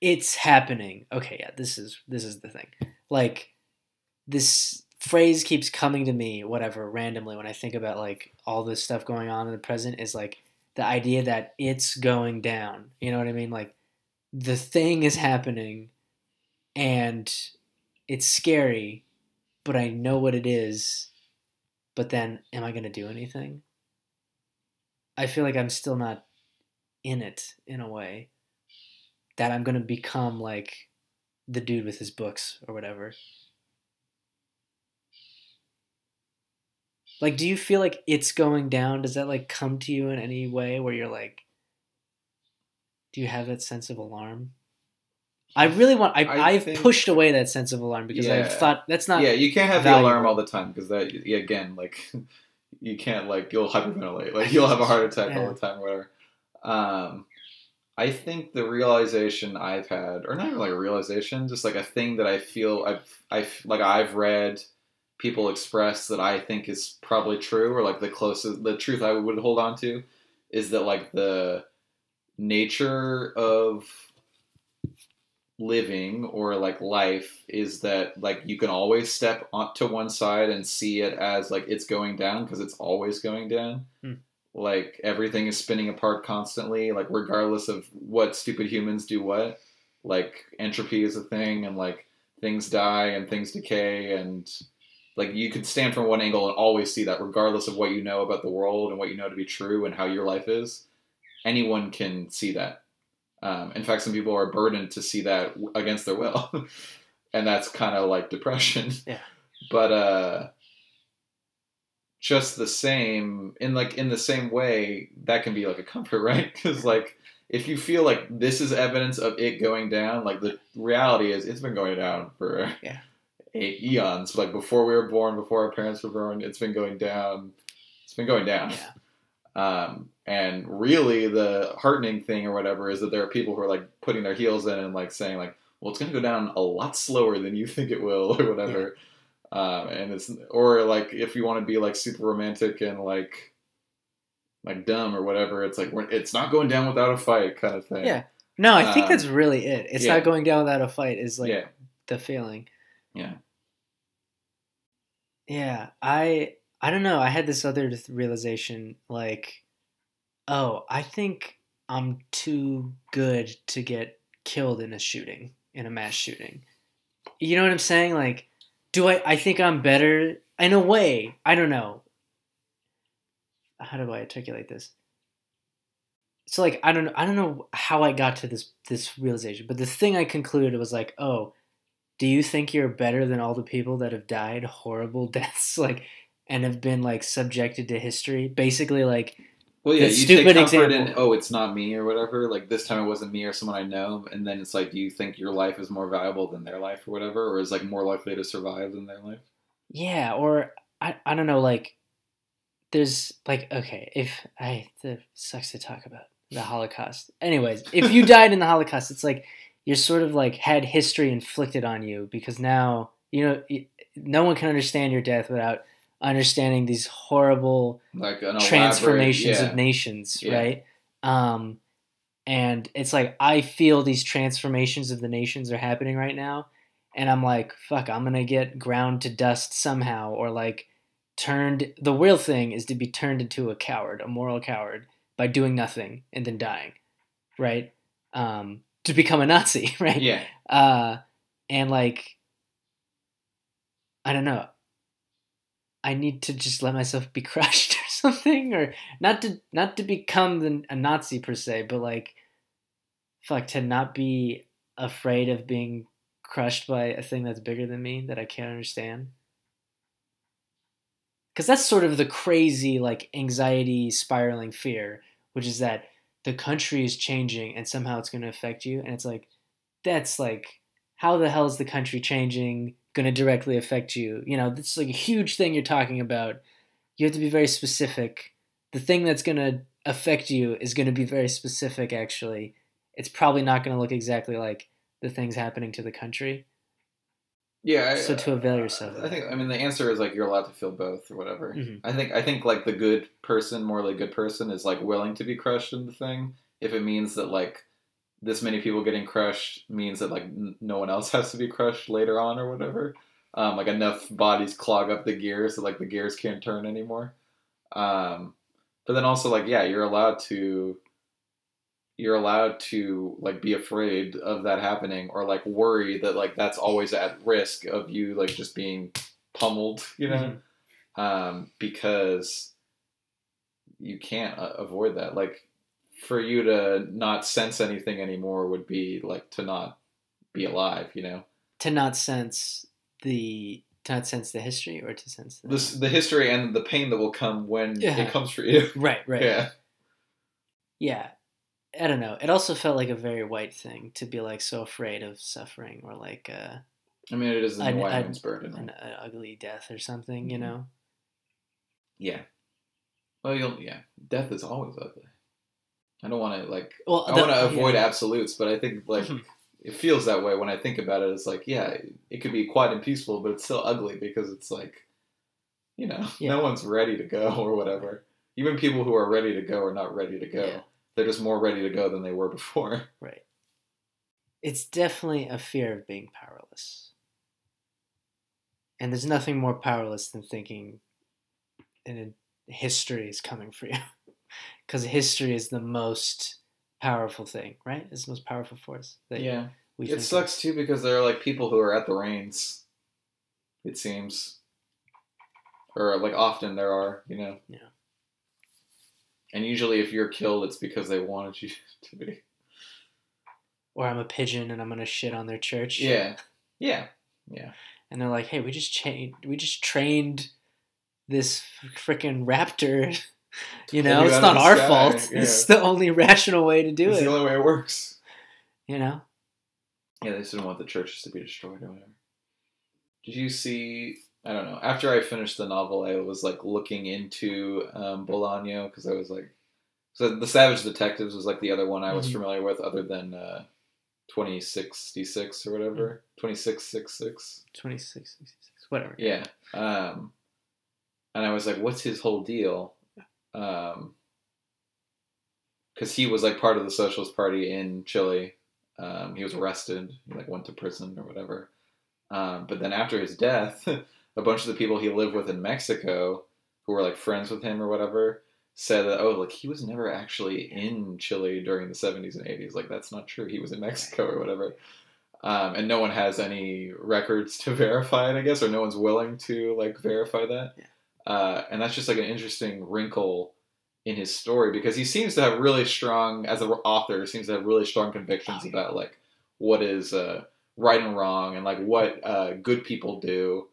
it's happening. Okay, yeah, this is the thing. Like, this phrase keeps coming to me, whatever, randomly when I think about like all this stuff going on in the present is like the idea that it's going down. You know what I mean? Like, the thing is happening and it's scary, but I know what it is. But then, am I going to do anything? I feel like I'm still not in it, in a way. That I'm going to become, like, the dude with his books or whatever. Like, do you feel like it's going down? Does that, like, come to you in any way where you're, like... Do you have that sense of alarm? I really want... I've pushed away that sense of alarm because I've thought that's not... Yeah, you can't have the alarm all the time because that, again, like, you can't, like, you'll hyperventilate. Like, you'll have a heart attack all the time or whatever. I think the realization I've had, or not even like a realization, just like a thing that I feel I've read people express that I think is probably true, or like the closest, the truth I would hold on to is that like the nature of living or like life is that like you can always step to one side and see it as like it's going down because it's always going down. Like everything is spinning apart constantly, like regardless of what stupid humans do what, like entropy is a thing and like things die and things decay and like you could stand from one angle and always see that regardless of what you know about the world and what you know to be true and how your life is. Anyone can see that. In fact, some people are burdened to see that against their will. And that's kind of like depression. Yeah. But just the same, in the same way, that can be like a comfort, right? Because like if you feel like this is evidence of it going down, like the reality is it's been going down for eons. Like before we were born, before our parents were born, it's been going down. It's been going down. Yeah. And really the heartening thing or whatever is that there are people who are like putting their heels in and like saying like, well, it's going to go down a lot slower than you think it will or whatever. Yeah. And it's, or like, if you want to be like super romantic and like dumb or whatever, it's like, it's not going down without a fight kind of thing. Yeah. No, I think that's really it. It's not going down without a fight is like the feeling. Yeah. Yeah. I don't know. I had this other realization, like, oh, I think I'm too good to get killed in a shooting, in a mass shooting. You know what I'm saying? Like, do I think I'm better in a way? I don't know. How do I articulate this? So like, I don't know how I got to this realization, but the thing I concluded was like, oh, do you think you're better than all the people that have died horrible deaths? Like, and have been, like, subjected to history. Basically, like, well, yeah, you take comfort in, oh, it's not me or whatever. Like, this time it wasn't me or someone I know. And then it's like, do you think your life is more valuable than their life or whatever? Or is, like, more likely to survive than their life? Yeah, or, I don't know, like, there's, like, okay, if I... It sucks to talk about the Holocaust. Anyways, if you died in the Holocaust, it's like, you're sort of, like, had history inflicted on you. Because now, you know, no one can understand your death without... understanding these horrible like transformations of nations, right? And it's like, I feel these transformations of the nations are happening right now. And I'm like, fuck, I'm going to get ground to dust somehow. Or like turned, the real thing is to be turned into a coward, a moral coward by doing nothing and then dying, right? To become a Nazi, right? Yeah. And like, I don't know. I need to just let myself be crushed or something, or not to become a Nazi per se, but like, fuck, to not be afraid of being crushed by a thing that's bigger than me that I can't understand. Because that's sort of the crazy like anxiety spiraling fear, which is that the country is changing and somehow it's going to affect you. And it's like, that's like how the hell is the country changing going to directly affect you? You know, this is like a huge thing you're talking about. You have to be very specific. The thing that's going to affect you is going to be very specific, actually. It's probably not going to look exactly like the things happening to the country. Yeah. So to avail yourself. I think, I mean, the answer is like you're allowed to feel both or whatever. Mm-hmm. I think like the good person, morally good person, is like willing to be crushed in the thing if it means that like this many people getting crushed means that like no one else has to be crushed later on or whatever. Like enough bodies clog up the gears that like the gears can't turn anymore. But then also like yeah, you're allowed to like be afraid of that happening or like worry that like that's always at risk of you like just being pummeled, you know, mm-hmm. Because you can't avoid that. Like for you to not sense anything anymore would be like to not be alive, you know, to not sense the history or to sense the history and the pain that will come when it comes for you. Right. Yeah. I don't know. It also felt like a very white thing to be like so afraid of suffering or like. I mean, it is a white man's burden, right? An ugly death or something, mm-hmm. You know. Yeah. Well, death is always ugly. I don't want to like. Well, I want to avoid absolutes, but I think like it feels that way when I think about it. It's like it could be quiet and peaceful, but it's still ugly because it's like, you know, no one's ready to go or whatever. Even people who are ready to go are not ready to go. Yeah. They're just more ready to go than they were before. Right. It's definitely a fear of being powerless. And there's nothing more powerless than thinking history is coming for you. Because history is the most powerful thing, right? It's the most powerful force. It sucks, too, because there are, like, people who are at the reins, it seems. Or, like, often there are, you know? Yeah. And usually if you're killed, it's because they wanted you to be. Or I'm a pigeon and I'm going to shit on their church. Yeah. And they're like, hey, we just trained this freaking raptor. You know, it's not our fault. Yeah. It's the only rational way to do it. It's the only way it works. You know? Yeah, they just didn't want the churches to be destroyed or whatever. Did you see... I don't know. After I finished the novel, I was like looking into Bolaño because I was like, so The Savage Detectives was like the other one I was familiar with, other than 2066 or whatever, 2666, 2666, whatever. Yeah, and I was like, what's his whole deal? Because he was like part of the Socialist Party in Chile. He was arrested, like went to prison or whatever. But then after his death. A bunch of the people he lived with in Mexico who were like friends with him or whatever said that, oh, like he was never actually in Chile during the 70s and 80s. Like that's not true. He was in Mexico or whatever. And no one has any records to verify it, I guess, or no one's willing to like verify that. Yeah. And that's just like an interesting wrinkle in his story because he seems to have really strong, as an author, convictions about like what is right and wrong and like what good people do.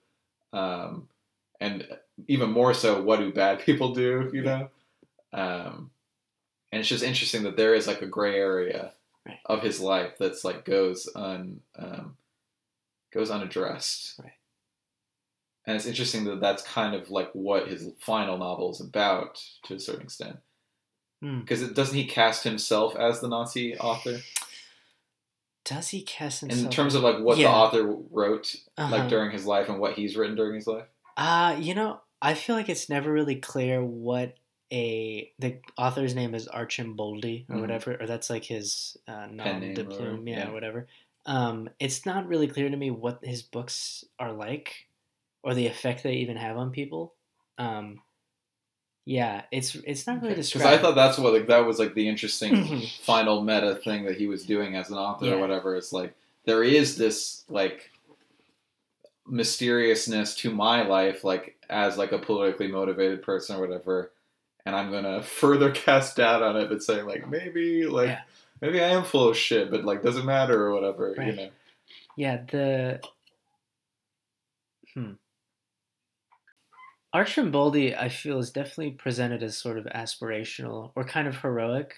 And even more so, what do bad people do, you know? And it's just interesting that there is like a gray area right. of his life that's like goes unaddressed. Right. And it's interesting that that's kind of like what his final novel is about to a certain extent. Because doesn't he cast himself as the Nazi author? Does he cast himself? In terms of like what the author wrote like during his life and what he's written during his life? You know, I feel like it's never really clear what the author's name is Archimboldi or whatever, or that's like his nom de plume, or whatever. It's not really clear to me what his books are like or the effect they even have on people. It's not really described. Because I thought that's what that was like the interesting final meta thing that he was doing as an author or whatever. It's like there is this like mysteriousness to my life, like as like a politically motivated person or whatever, and I'm gonna further cast doubt on it, but saying like maybe I am full of shit, but like doesn't matter or whatever, you know. Yeah, Archimboldi, I feel, is definitely presented as sort of aspirational or kind of heroic.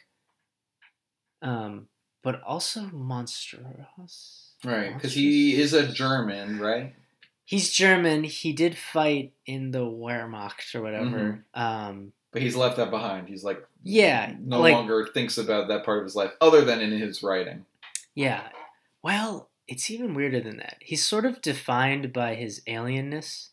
but also monstrous. Right, because he is a German, right? He's German. He did fight in the Wehrmacht or whatever. Mm-hmm. But he's left that behind. He's like, no longer thinks about that part of his life other than in his writing. Yeah. Well, it's even weirder than that. He's sort of defined by his alienness.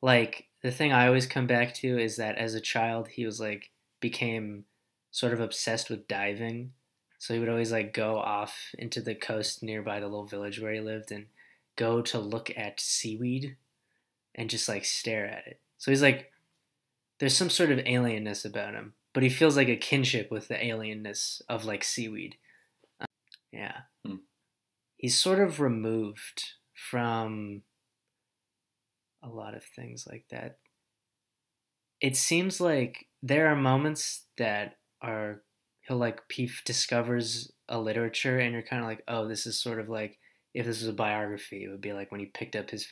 Like, the thing I always come back to is that as a child, he was like, became sort of obsessed with diving. So he would always like go off into the coast nearby the little village where he lived and go to look at seaweed and just like stare at it. So he's like, there's some sort of alienness about him, but he feels like a kinship with the alienness of like seaweed. He's sort of removed from a lot of things like that. It seems like there are moments that are, he'll like, Peef discovers a literature and you're kind of like, oh, this is sort of like, if this was a biography, it would be like when he picked up his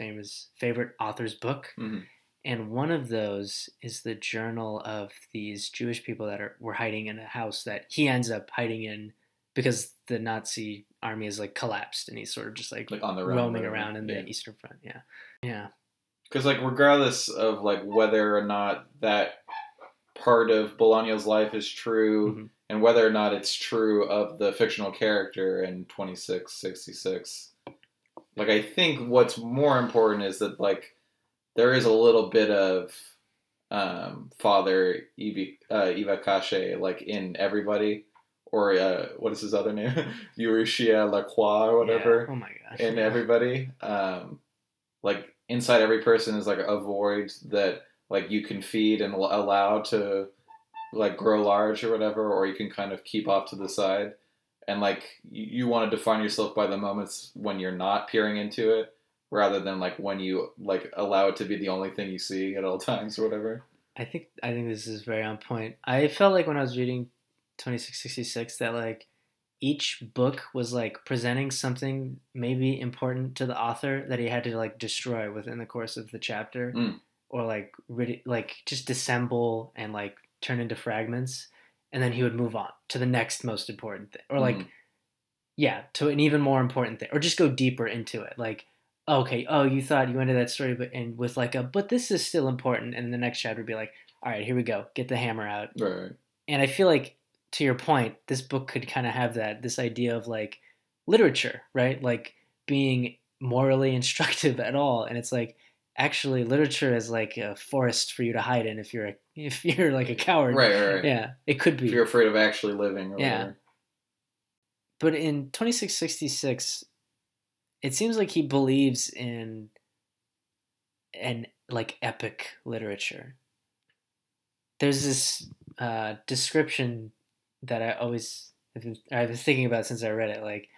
favorite author's book. Mm-hmm. And one of those is the journal of these Jewish people that were hiding in a house that he ends up hiding in because the Nazi army is like collapsed and he's sort of just like on the roaming around in the Eastern Front. Yeah. Yeah. Because like regardless of like whether or not that part of Bolaño's life is true, mm-hmm. and whether or not it's true of the fictional character in 2666. Like, I think what's more important is that, like, there is a little bit of Father Iva Cache, like, in everybody. Or, what is his other name? Urrutia Lacroix or whatever. Yeah. Oh, my gosh. In everybody. Like, inside every person is, like, a void that, like, you can feed and allow to... like grow large or whatever, or you can kind of keep off to the side, and like you want to define yourself by the moments when you're not peering into it rather than like when you like allow it to be the only thing you see at all times or whatever. I think this is very on point. I felt like when I was reading 2666 that like each book was like presenting something maybe important to the author that he had to like destroy within the course of the chapter, or like just dissemble and like turn into fragments, and then he would move on to the next most important thing, or like to an even more important thing, or just go deeper into it, like, okay, oh, you thought you ended that story, but this is still important, and the next chapter would be like, all right, here we go, get the hammer out, right? And I feel like, to your point, this book could kind of have that, this idea of like literature, right, like being morally instructive at all, and it's like, actually, literature is like a forest for you to hide in if you're like a coward. Right. Yeah, it could be. If you're afraid of actually living. Or yeah. Whatever. But in 2666, it seems like he believes in an like epic literature. There's this description that I always I've been thinking about since I read it, like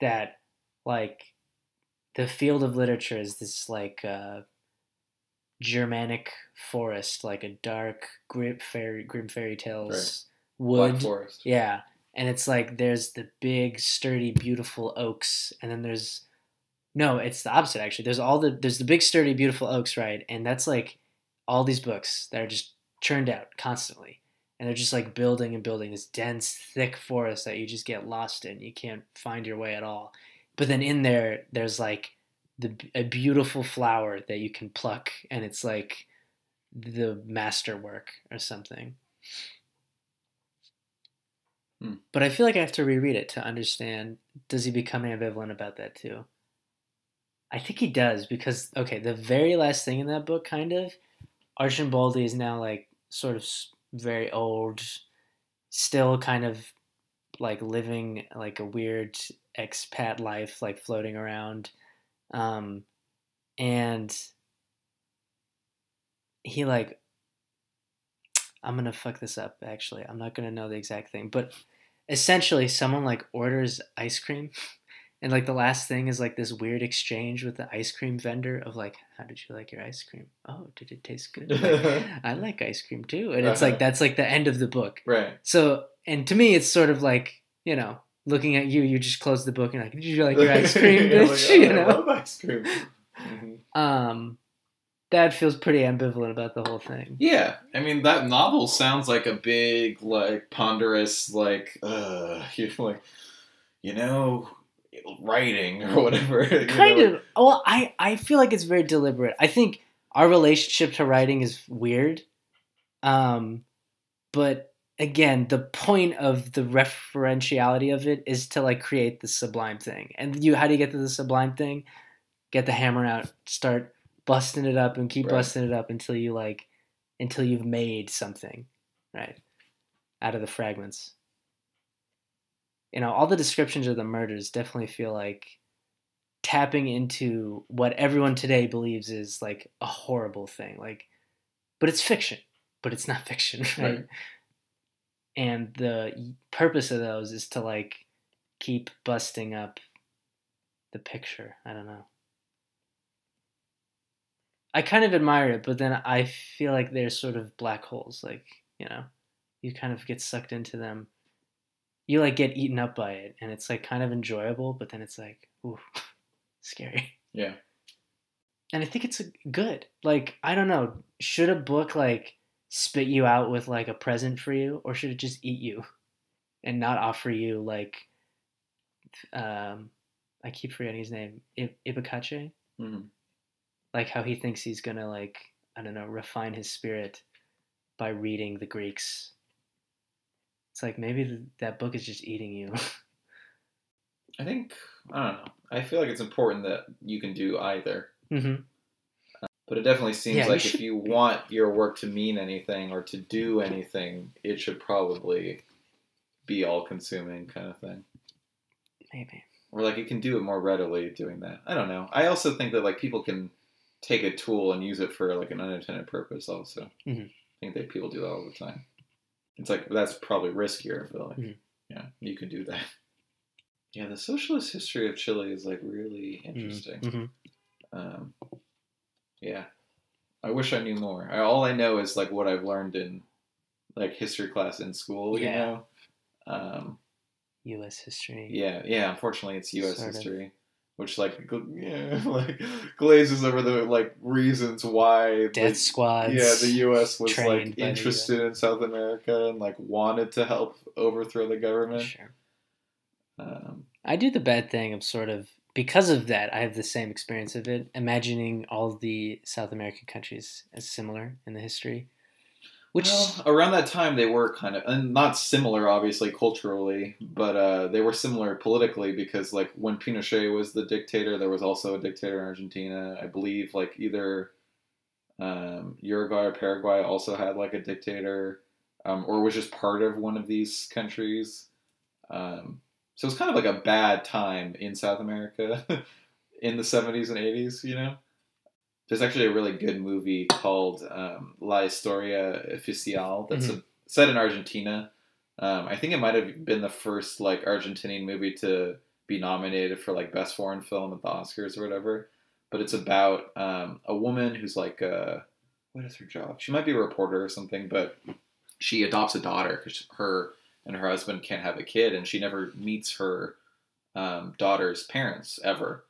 that, like the field of literature is this like. Germanic forest, like a dark, grim fairy tales, right. Wood. Black forest. Yeah. And it's like there's the big, sturdy, beautiful oaks, and then it's the opposite actually. There's the big, sturdy, beautiful oaks, right? And that's like all these books that are just churned out constantly. And they're just like building and building this dense, thick forest that you just get lost in. You can't find your way at all. But then in there's like a beautiful flower that you can pluck, and it's like the masterwork or something. But I feel like I have to reread it to understand, does he become ambivalent about that too? I think he does, because the very last thing in that book, kind of, Archimboldi is now like sort of very old, still kind of like living like a weird expat life, like floating around. And he like, I'm going to fuck this up. Actually, I'm not going to know the exact thing, but essentially someone like orders ice cream. And like the last thing is like this weird exchange with the ice cream vendor of like, how did you like your ice cream? Oh, did it taste good? Like, I like ice cream too. And it's like, that's like the end of the book. Right. So, and to me, it's sort of like, you know, looking at you, you just close the book and like, did you like your ice cream, bitch? Yeah, like, I love ice cream. Mm-hmm. That feels pretty ambivalent about the whole thing. Yeah, I mean that novel sounds like a big, like ponderous, like you know, writing or whatever. Kind of. Well, I feel like it's very deliberate. I think our relationship to writing is weird. But again, the point of the referentiality of it is to like create the sublime thing. And you, how do you get to the sublime thing? Get the hammer out, start busting it up and keep busting it up until you like, until you've made something, right? Out of the fragments. You know, all the descriptions of the murders definitely feel like tapping into what everyone today believes is like a horrible thing. Like, but it's fiction. But it's not fiction, right? And the purpose of those is to like keep busting up the picture. I don't know. I kind of admire it, but then I feel like they're sort of black holes. Like, you know, you kind of get sucked into them. You like get eaten up by it, and it's like kind of enjoyable, but then it's like, ooh, scary. Yeah. And I think it's good. Like, I don't know. Should a book like spit you out with like a present for you, or should it just eat you and not offer you like I keep forgetting his name, Ibokache? Mm-hmm. Like how he thinks he's gonna like, I don't know, refine his spirit by reading the Greeks. It's like maybe that book is just eating you. I don't know, I feel like it's important that you can do either. Mm-hmm. But it definitely seems like if you want your work to mean anything or to do anything, it should probably be all-consuming kind of thing. Maybe. Or, like, it can do it more readily doing that. I don't know. I also think that, like, people can take a tool and use it for, like, an unintended purpose also. Mm-hmm. I think that people do that all the time. It's like, that's probably riskier, but, like, yeah, you can do that. Yeah, the socialist history of Chile is, like, really interesting. Mm-hmm. Yeah, I wish I knew more. All I know is like what I've learned in like history class in school. Yeah. You know, U.S. history. Yeah. Unfortunately, it's U.S. history, which like glazes over the like reasons why death squads. Yeah, the U.S. was like interested in South America and like wanted to help overthrow the government. Sure. I do the bad thing of sort of. Because of that, I have the same experience of it, imagining all the South American countries as similar in the history. Which around that time, they were kind of, and not similar, obviously, culturally, but they were similar politically because, like, when Pinochet was the dictator, there was also a dictator in Argentina. I believe, like, either Uruguay or Paraguay also had, like, a dictator or was just part of one of these countries. So it's kind of like a bad time in South America in the 70s and 80s, you know? There's actually a really good movie called La Historia Oficial that's set in Argentina. I think it might have been the first, like, Argentinian movie to be nominated for, like, Best Foreign Film at the Oscars or whatever. But it's about a woman who's, like, what is her job? She might be a reporter or something, but she adopts a daughter because her... and her husband can't have a kid, and she never meets her daughter's parents ever.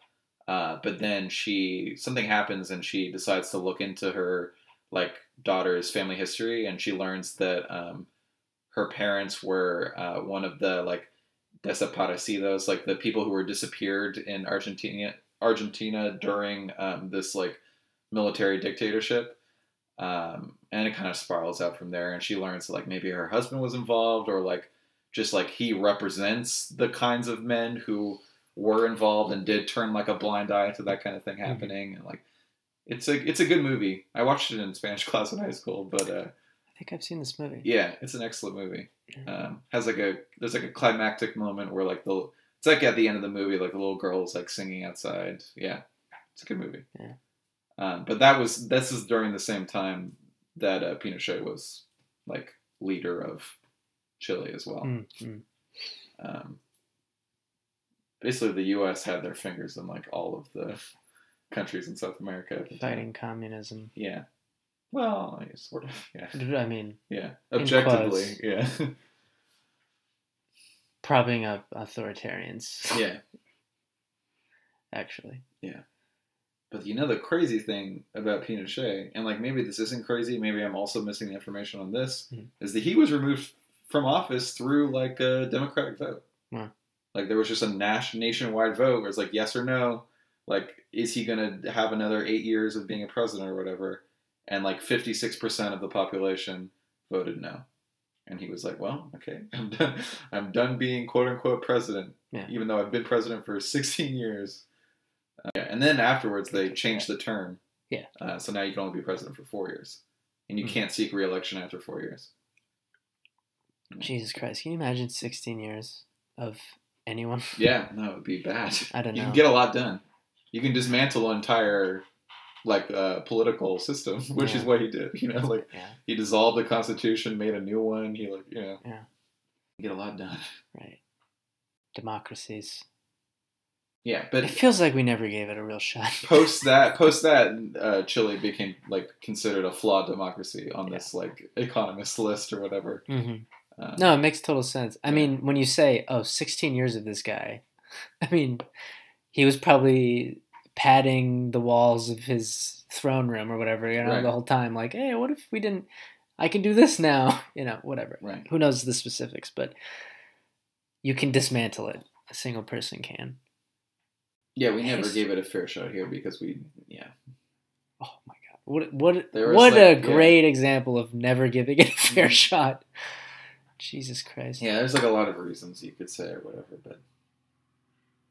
But then something happens, and she decides to look into her like daughter's family history, and she learns that her parents were one of the like desaparecidos, like the people who were disappeared in Argentina during this like military dictatorship. And it kind of spirals out from there, and she learns that, like, maybe her husband was involved, or like just like he represents the kinds of men who were involved and did turn like a blind eye to that kind of thing happening. And like it's a good movie. I watched it in Spanish class in high school, but I think I've seen this movie. Yeah, it's an excellent movie. Has like there's a climactic moment where like it's like at the end of the movie, like the little girl is like singing outside. Yeah, it's a good movie. Yeah. But this is during the same time that Pinochet was like leader of Chile as well. Mm-hmm. Basically, the U.S. had their fingers in like all of the countries in South America fighting communism. Yeah. Well, sort of. Yeah. I mean. Yeah. Objectively. Yeah. Propping up authoritarians. Yeah. Actually. Yeah. But you know the crazy thing about Pinochet, and like maybe this isn't crazy, maybe I'm also missing the information on this, is that he was removed from office through like a democratic vote. Wow. Like, there was just a nationwide vote where it's like, yes or no. Like, is he going to have another 8 years of being a president or whatever? And, like, 56% of the population voted no. And he was like, well, okay, I'm done being quote-unquote president, yeah, even though I've been president for 16 years. And then afterwards, they changed the term. Yeah. So now you can only be president for 4 years. And you can't seek re-election after 4 years. Jesus Christ. Can you imagine 16 years of anyone? Yeah, no, it would be bad. I don't know. You can get a lot done. You can dismantle an entire, like, political system, which is what he did. You know, like, he dissolved the Constitution, made a new one. He, like, you know, get a lot done. Right. Democracies. Yeah, but it feels like we never gave it a real shot. Post that, Chile became, like, considered a flawed democracy on this, like, Economist list or whatever. Mm-hmm. No, it makes total sense. I mean, when you say, oh, 16 years of this guy, I mean, he was probably padding the walls of his throne room or whatever, you know, the whole time. Like, hey, what if we didn't, I can do this now, you know, whatever. Right. Who knows the specifics, but you can dismantle it. A single person can. Yeah, we never gave it a fair shot here because we, Oh my God! What a great example of never giving it a fair shot. Jesus Christ! Yeah, there's like a lot of reasons you could say or whatever, but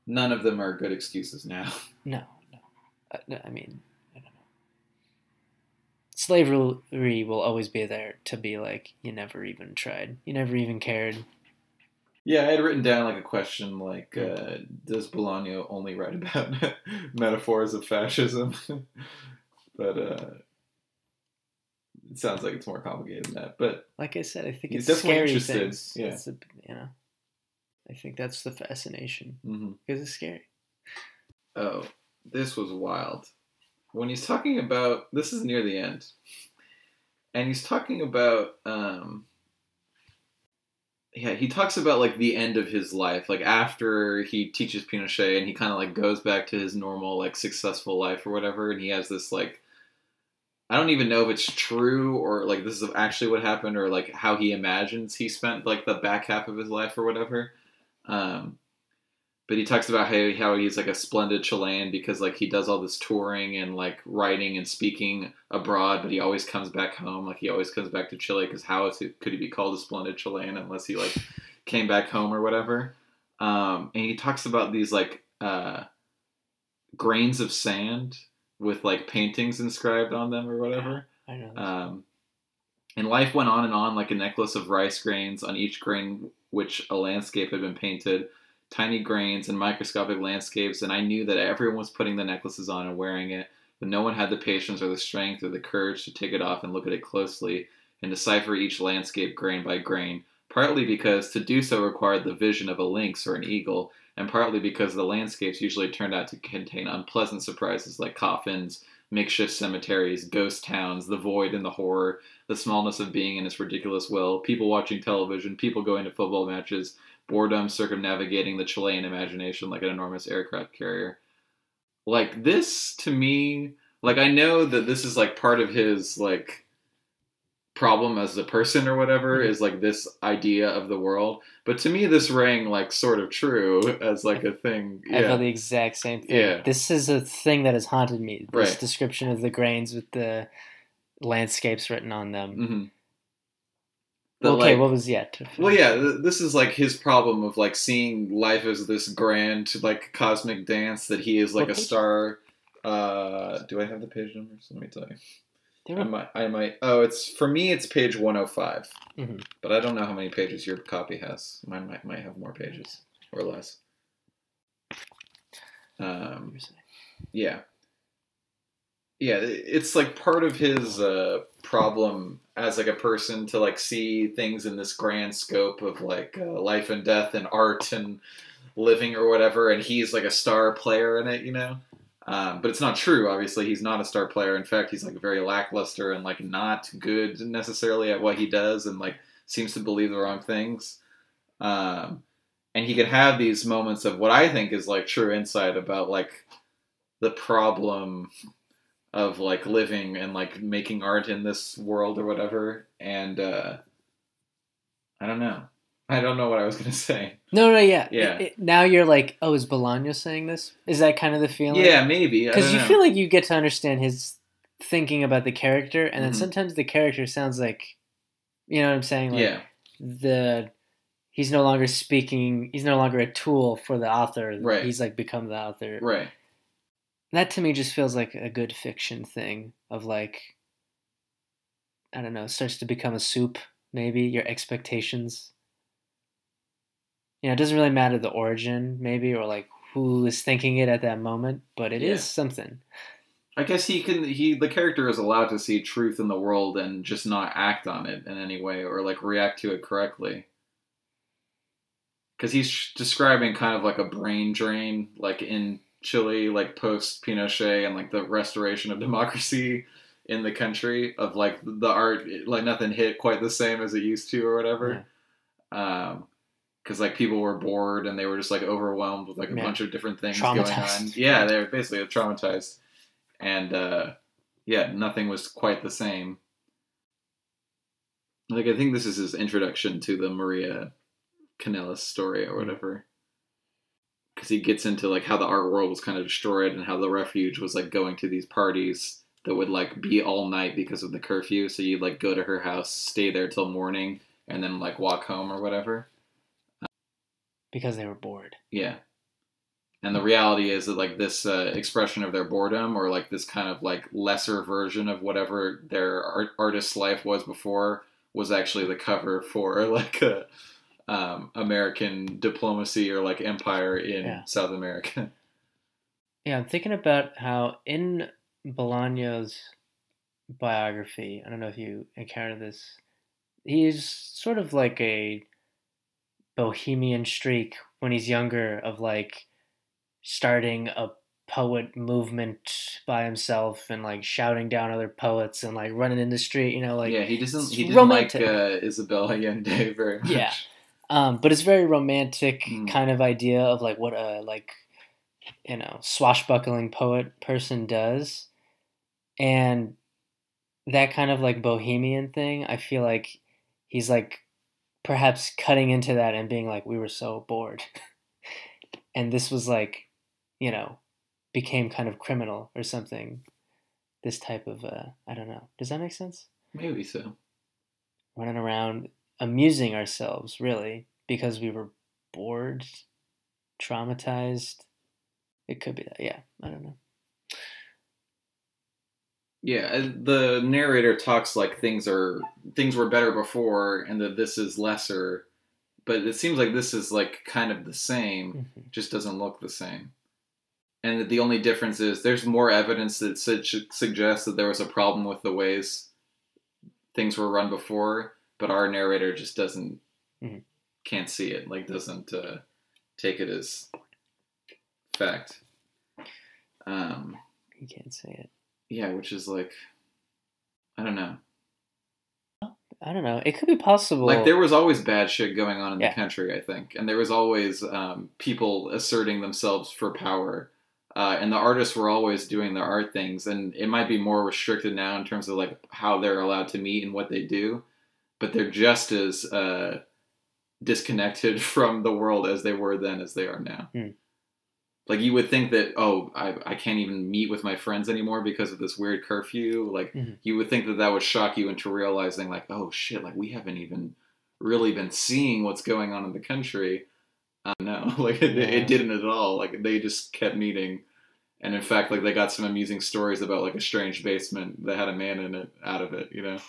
none of them are good excuses now. No. I mean, I don't know. Slavery will always be there to be like, you never even tried, you never even cared. Yeah, I had written down, like, a question, like, does Bolaño only write about metaphors of fascism? But it sounds like it's more complicated than that. But like I said, I think it's scary things. Yeah. It's a, you know, I think that's the fascination. Mm-hmm. Because it's scary. Oh, this was wild. When he's talking about... This is near the end. And he's talking about... Yeah, he talks about, like, the end of his life, like, after he teaches Pinochet and he kind of, like, goes back to his normal, like, successful life or whatever, and he has this, like, I don't even know if it's true or, like, this is actually what happened or, like, how he imagines he spent, like, the back half of his life or whatever, but he talks about how he's, like, a splendid Chilean because, like, he does all this touring and, like, writing and speaking abroad, but he always comes back home. Like, he always comes back to Chile because how could he be called a splendid Chilean unless he, like, came back home or whatever? And he talks about these, like, grains of sand with, like, paintings inscribed on them or whatever. I know. And life went on and on like a necklace of rice grains, on each grain which a landscape had been painted. Tiny grains and microscopic landscapes, and I knew that everyone was putting the necklaces on and wearing it, but no one had the patience or the strength or the courage to take it off and look at it closely and decipher each landscape grain by grain, partly because to do so required the vision of a lynx or an eagle, and partly because the landscapes usually turned out to contain unpleasant surprises like coffins, makeshift cemeteries, ghost towns, the void and the horror, the smallness of being and its ridiculous will, people watching television, people going to football matches, boredom circumnavigating the Chilean imagination like an enormous aircraft carrier. Like, this, to me, like, I know that this is, like, part of his, like, problem as a person or whatever, is, like, this idea of the world. But to me, this rang, like, sort of true as, like, a thing. Yeah. I felt the exact same thing. Yeah. This is a thing that has haunted me. This description of the grains with the landscapes written on them. Mm-hmm. Okay, like, what was yet? Well, yeah, this is, like, his problem of, like, seeing life as this grand, like, cosmic dance that he is, like, a star. Do I have the page numbers? Let me tell you. I might. Oh, it's, for me, it's page 105. Mm-hmm. But I don't know how many pages your copy has. Mine might have more pages or less. Yeah. Yeah, it's, like, part of his problem as, like, a person to, like, see things in this grand scope of, like, life and death and art and living or whatever, and he's, like, a star player in it, you know? But it's not true, obviously. He's not a star player. In fact, he's, like, very lackluster and, like, not good necessarily at what he does and, like, seems to believe the wrong things. And he could have these moments of what I think is, like, true insight about, like, the problem of, like, living and, like, making art in this world or whatever. And, I don't know. I don't know what I was going to say. No, yeah. Yeah. Now you're like, oh, is Bolaño saying this? Is that kind of the feeling? Yeah, maybe. Because you feel like you get to understand his thinking about the character, and then sometimes the character sounds like, you know what I'm saying? Like, yeah. He's no longer speaking. He's no longer a tool for the author. Right. He's like become the author. Right. That to me just feels like a good fiction thing of like, I don't know, it starts to become a soup, maybe, your expectations. You know, it doesn't really matter the origin, maybe, or like who is thinking it at that moment, but it is something. I guess the character is allowed to see truth in the world and just not act on it in any way or like react to it correctly. Because he's describing kind of like a brain drain, like in Chile, like post Pinochet and like the restoration of democracy in the country, of like the art, like nothing hit quite the same as it used to or whatever. Yeah. Because like people were bored and they were just like overwhelmed with like a bunch of different things going on. Yeah, they were basically traumatized. And nothing was quite the same. Like, I think this is his introduction to the Maria Canellas story or whatever. Because he gets into like how the art world was kind of destroyed and how the refuge was like going to these parties that would like be all night because of the curfew. So you'd like go to her house, stay there till morning, and then like walk home or whatever. Because they were bored. Yeah. And the reality is that like this expression of their boredom, or like this kind of like lesser version of whatever their artist's life was before, was actually the cover for like a American diplomacy or like empire in South America. Yeah, I'm thinking about how in Bolaño's biography, I don't know if you encountered this, he's sort of like a bohemian streak when he's younger of like starting a poet movement by himself and like shouting down other poets and like running in the street, you know, like he didn't romantic. Like Isabel Allende very much. Yeah, but it's very romantic kind of idea of like what a like, you know, swashbuckling poet person does, and that kind of like bohemian thing. I feel like he's like perhaps cutting into that and being like, we were so bored, and this was like, you know, became kind of criminal or something. This type of, I don't know. Does that make sense? Maybe so. Running around, amusing ourselves, really, because we were bored, traumatized. It could be that, yeah. I don't know. Yeah, the narrator talks like things were better before and that this is lesser, but it seems like this is like kind of the same, just doesn't look the same. And that the only difference is there's more evidence that suggests that there was a problem with the ways things were run before, but our narrator just doesn't, can't see it, like doesn't take it as fact. He can't see it. Yeah, which is like, I don't know. It could be possible. Like, there was always bad shit going on in the country, I think. And there was always people asserting themselves for power. And the artists were always doing their art things. And it might be more restricted now in terms of, like, how they're allowed to meet and what they do. But they're just as disconnected from the world as they were then as they are now. Mm. Like, you would think that, oh, I can't even meet with my friends anymore because of this weird curfew. Like, you would think that would shock you into realizing, like, oh, shit, like, we haven't even really been seeing what's going on in the country. No, like, it didn't at all. Like, they just kept meeting. And, in fact, like, they got some amusing stories about, like, a strange basement that had a man in it, out of it, you know?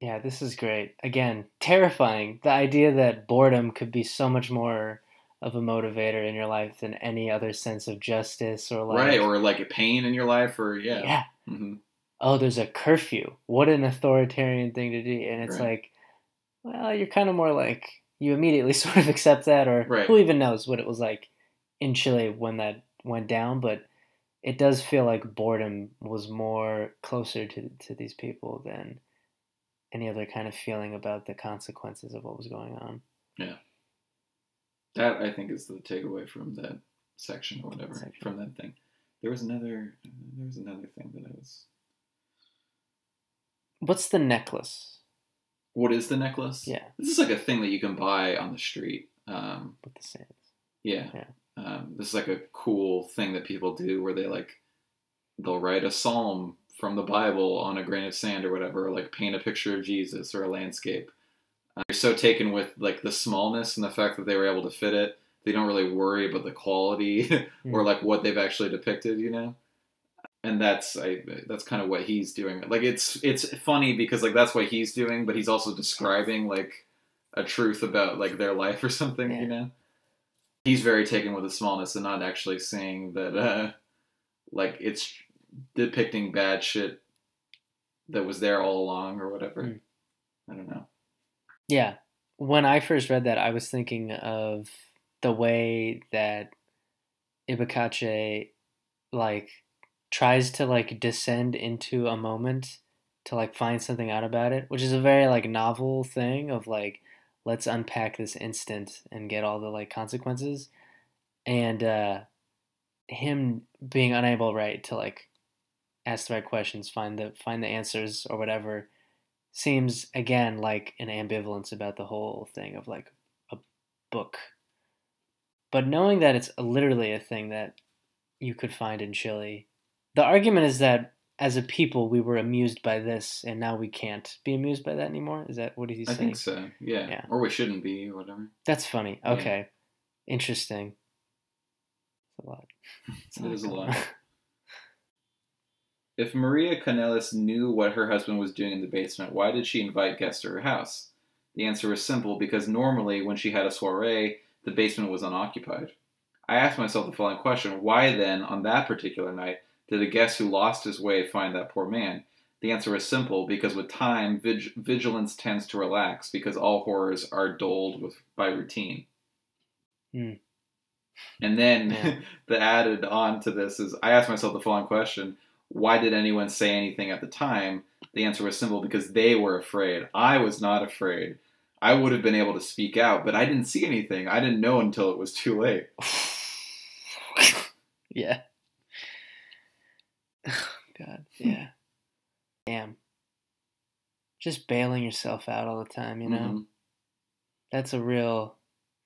Yeah, this is great. Again, terrifying. The idea that boredom could be so much more of a motivator in your life than any other sense of justice or like... Right, or like a pain in your life or... Yeah. Yeah. Mm-hmm. Oh, there's a curfew. What an authoritarian thing to do. And it's like, well, you're kind of more like... You immediately sort of accept that or who even knows what it was like in Chile when that went down. But it does feel like boredom was more closer to these people than any other kind of feeling about the consequences of what was going on. Yeah. That, I think, is the takeaway from that section or whatever, from that thing. There was another thing that I was... What's the necklace? What is the necklace? Yeah. This is like a thing that you can buy on the street. With the sands. Yeah. This is like a cool thing that people do where they they'll write a psalm from the Bible on a grain of sand or whatever, or paint a picture of Jesus or a landscape. You're so taken with the smallness and the fact that they were able to fit it. They don't really worry about the quality or what they've actually depicted, you know? And that's kind of what he's doing. It's funny because that's what he's doing, but he's also describing a truth about their life or something, you know? He's very taken with the smallness and not actually saying that, it's depicting bad shit that was there all along or whatever. I don't know. Yeah. When I first read that, I was thinking of the way that Ibakache, tries to descend into a moment to find something out about it, which is a very novel thing of let's unpack this instant and get all the consequences, and him being unable to ask the right questions, find the answers or whatever, seems again an ambivalence about the whole thing of a book. But knowing that it's literally a thing that you could find in Chile. The argument is that as a people, we were amused by this, and now we can't be amused by that anymore. Is that what he's saying? I think so, yeah. Or we shouldn't be, or whatever. That's funny. Okay. Yeah. Interesting. That's a lot. It is a lot. If Maria Canellas knew what her husband was doing in the basement, why did she invite guests to her house? The answer was simple, because normally when she had a soiree, the basement was unoccupied. I asked myself the following question. Why then, on that particular night, did a guest who lost his way find that poor man? The answer is simple, because with time, vigilance tends to relax, because all horrors are dulled by routine. And then the added on to this is, I asked myself the following question, why did anyone say anything at the time? The answer was simple, because they were afraid. I was not afraid. I would have been able to speak out, but I didn't see anything. I didn't know until it was too late. Yeah. God, yeah. Damn. Just bailing yourself out all the time, you know? Mm-hmm. That's a real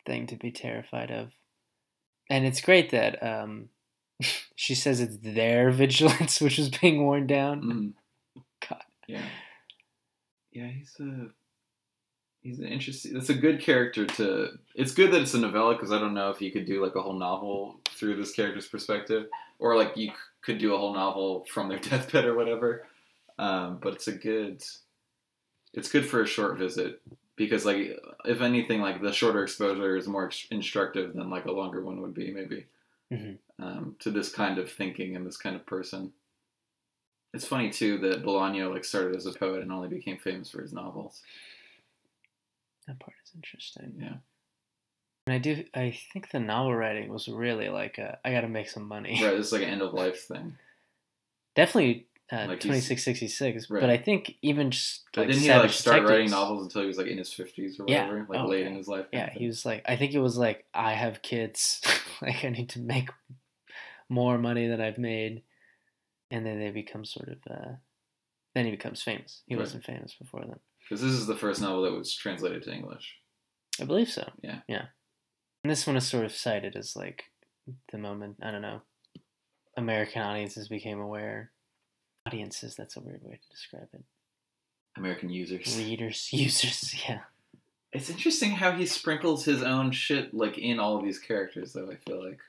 thing to be terrified of. And it's great that she says it's their vigilance which is being worn down. God. Yeah. Yeah, he's an interesting... That's a good character to... It's good that it's a novella, because I don't know if you could do a whole novel through this character's perspective. Or you could do a whole novel from their deathbed or whatever. But it's a good... It's good for a short visit. Because if anything, the shorter exposure is more instructive than a longer one would be, maybe. To this kind of thinking and this kind of person. It's funny, too, that Bolaño started as a poet and only became famous for his novels. That part is interesting. Yeah. And I think the novel writing was really I gotta make some money. Right, it's an end of life thing. Definitely 2666, right. But I think even just didn't he start detectives. Writing novels until he was in his 50s or whatever? Yeah. Late in his life. Yeah, he was I think it was I have kids, I need to make more money than I've made, and then they become sort of then he becomes famous. He wasn't famous before then. Because this is the first novel that was translated to English. I believe so. Yeah. Yeah. And this one is sort of cited as the moment, I don't know, American audiences became aware. Audiences, that's a weird way to describe it. American users. Readers, users, yeah. It's interesting how he sprinkles his own shit, in all of these characters, though, I feel like.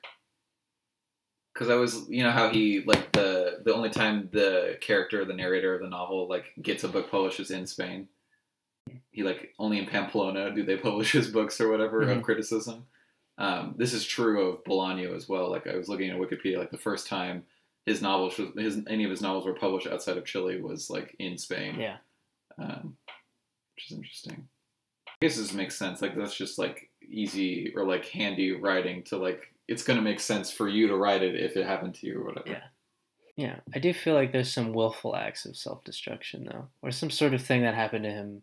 Because I was, you know, how he, the only time the character, the narrator of the novel, gets a book published is in Spain. He only in Pamplona do they publish his books or whatever of criticism. This is true of Bolaño as well. I was looking at Wikipedia, the first time any of his novels were published outside of Chile was in Spain. Yeah, which is interesting. I guess this makes sense. That's just easy or handy writing to it's gonna make sense for you to write it if it happened to you or whatever. Yeah. Yeah, I do feel there's some willful acts of self-destruction, though. Or some sort of thing that happened to him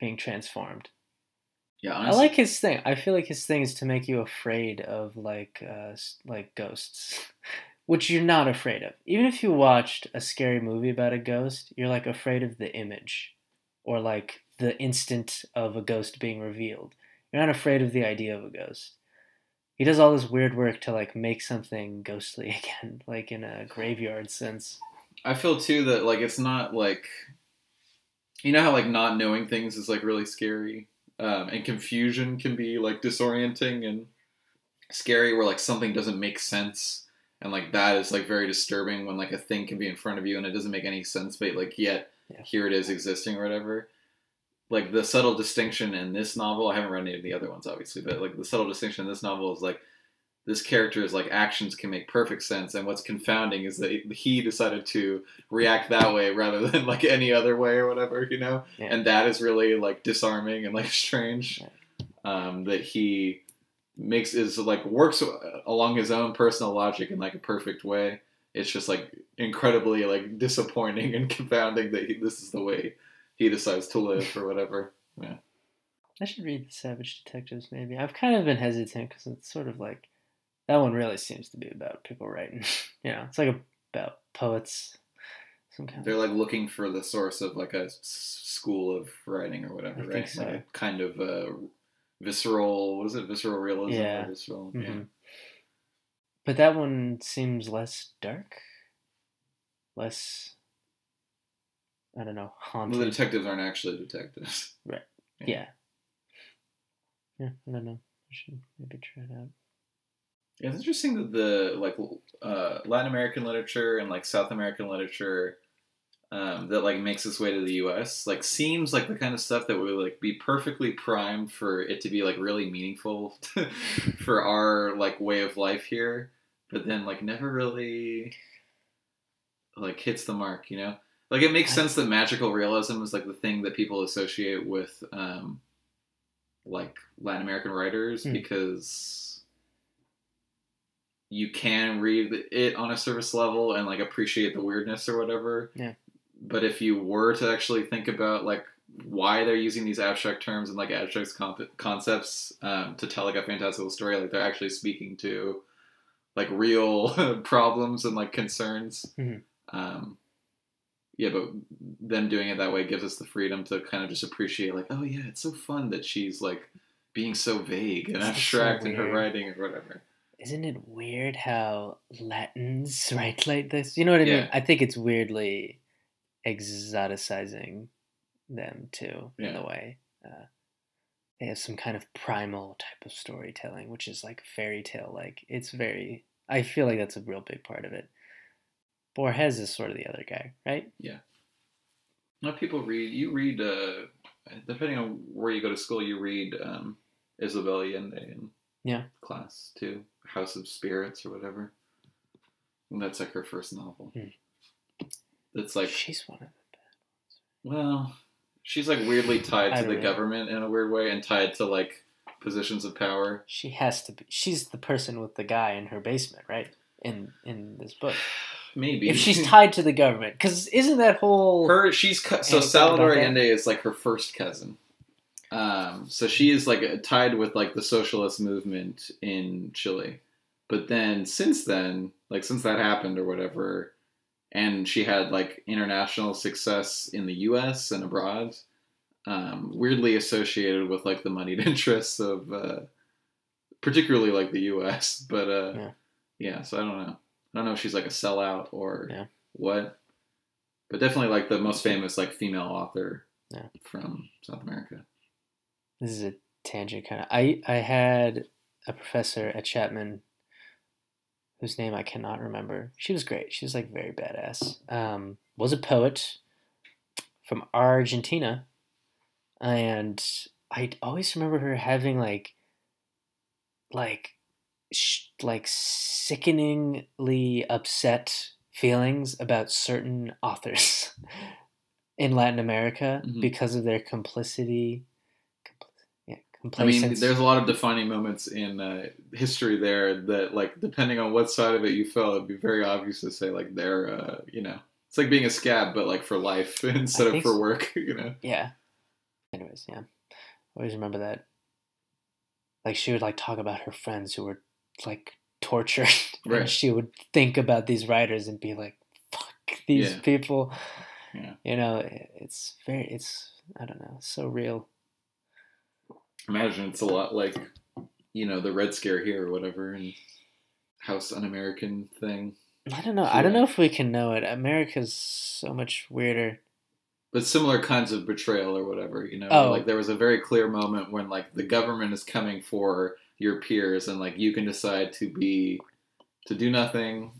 being transformed. Yeah, honestly. I like his thing. I feel his thing is to make you afraid of, ghosts. Which you're not afraid of. Even if you watched a scary movie about a ghost, you're, afraid of the image. or like the instant of a ghost being revealed. You're not afraid of the idea of a ghost. He does all this weird work to like make something ghostly again, like in a graveyard sense. I feel too that like it's not like, you know how like not knowing things is like really scary, and confusion can be like disorienting and scary, where like something doesn't make sense, and like that is like very disturbing when like a thing can be in front of you and it doesn't make any sense, but like yet here it is existing or whatever. Like the subtle distinction in this novel, I haven't read any of the other ones obviously, but like the subtle distinction in this novel is like this character's like actions can make perfect sense, and what's confounding is that he decided to react that way rather than like any other way or whatever, you know? Yeah. And that is really like disarming and like strange, that he makes is like works along his own personal logic in like a perfect way. It's just like incredibly like disappointing and confounding that this is the way he decides to live or whatever. Yeah. I should read The Savage Detectives maybe. I've kind of been hesitant because it's sort of like, that one really seems to be about people writing. Yeah, it's like about poets. Some kind They're like looking for the source of like a school of writing or whatever, right? So. Like a kind of visceral, what is it? Visceral realism? Yeah. Or visceral, yeah. But that one seems less dark, less... I don't know. Haunted. Well, the detectives aren't actually detectives. Right. Yeah. Yeah, I don't know. I should maybe try it out. Yeah, it's interesting that the like Latin American literature and like South American literature that like makes its way to the U.S. like seems like the kind of stuff that would like be perfectly primed for it to be like really meaningful for our like way of life here, but then like never really like hits the mark, you know? Like, it makes sense that magical realism is, like, the thing that people associate with, like, Latin American writers, because you can read it on a surface level and, like, appreciate the weirdness or whatever. Yeah. But if you were to actually think about, like, why they're using these abstract terms and, like, abstract concepts to tell, like, a fantastical story, like, they're actually speaking to, like, real problems and, like, concerns. Yeah, but them doing it that way gives us the freedom to kind of just appreciate, like, oh, yeah, it's so fun that she's, like, being so vague and abstract so in her writing or whatever. Isn't it weird how Latins write like this? You know what I mean? I think it's weirdly exoticizing them, too, in a way. They have some kind of primal type of storytelling, which is, like, fairy tale-like. It's very... I feel like that's a real big part of it. Borges is sort of the other guy, right? Yeah. Now people read, you read, depending on where you go to school, you read Isabel Allende in class too, House of Spirits or whatever. And that's like her first novel. That's like... She's one of the bad ones. Well, she's like weirdly tied to the government in a weird way and tied to like positions of power. She has to be. She's the person with the guy in her basement, right? In this book. Maybe. If she's tied to the government. Because isn't that whole... So Salvador Allende is like her first cousin. So she is like tied with like the socialist movement in Chile. But then, like since that happened or whatever, and she had like international success in the US and abroad, weirdly associated with like the moneyed interests of particularly like the US. But so I don't know. I don't know if she's, like, a sellout or what. But definitely, like, the most famous, like, female author from South America. This is a tangent kind of... I had a professor at Chapman whose name I cannot remember. She was great. She was, like, very badass. Was a poet from Argentina. And I always remember her having, like sickeningly upset feelings about certain authors in Latin America because of their complicity. I mean, there's a lot of defining moments in history there that, like, depending on what side of it you fell, it'd be very obvious to say, like, they're, you know, it's like being a scab, but, like, for life instead of for work, you know? Yeah. Anyways, yeah. I always remember that. Like, she would, like, talk about her friends who were like tortured, right? And she would think about these writers and be like, fuck these people. You know, it's very, it's I don't know, so real. Imagine it's a lot like, you know, the Red Scare here or whatever, and House Un-American thing. I don't know. Yeah. I don't know if we can know it. America's so much weirder. But similar kinds of betrayal or whatever, you know? Oh. Like, there was a very clear moment when, like, the government is coming for your peers, and, like, you can decide to do nothing,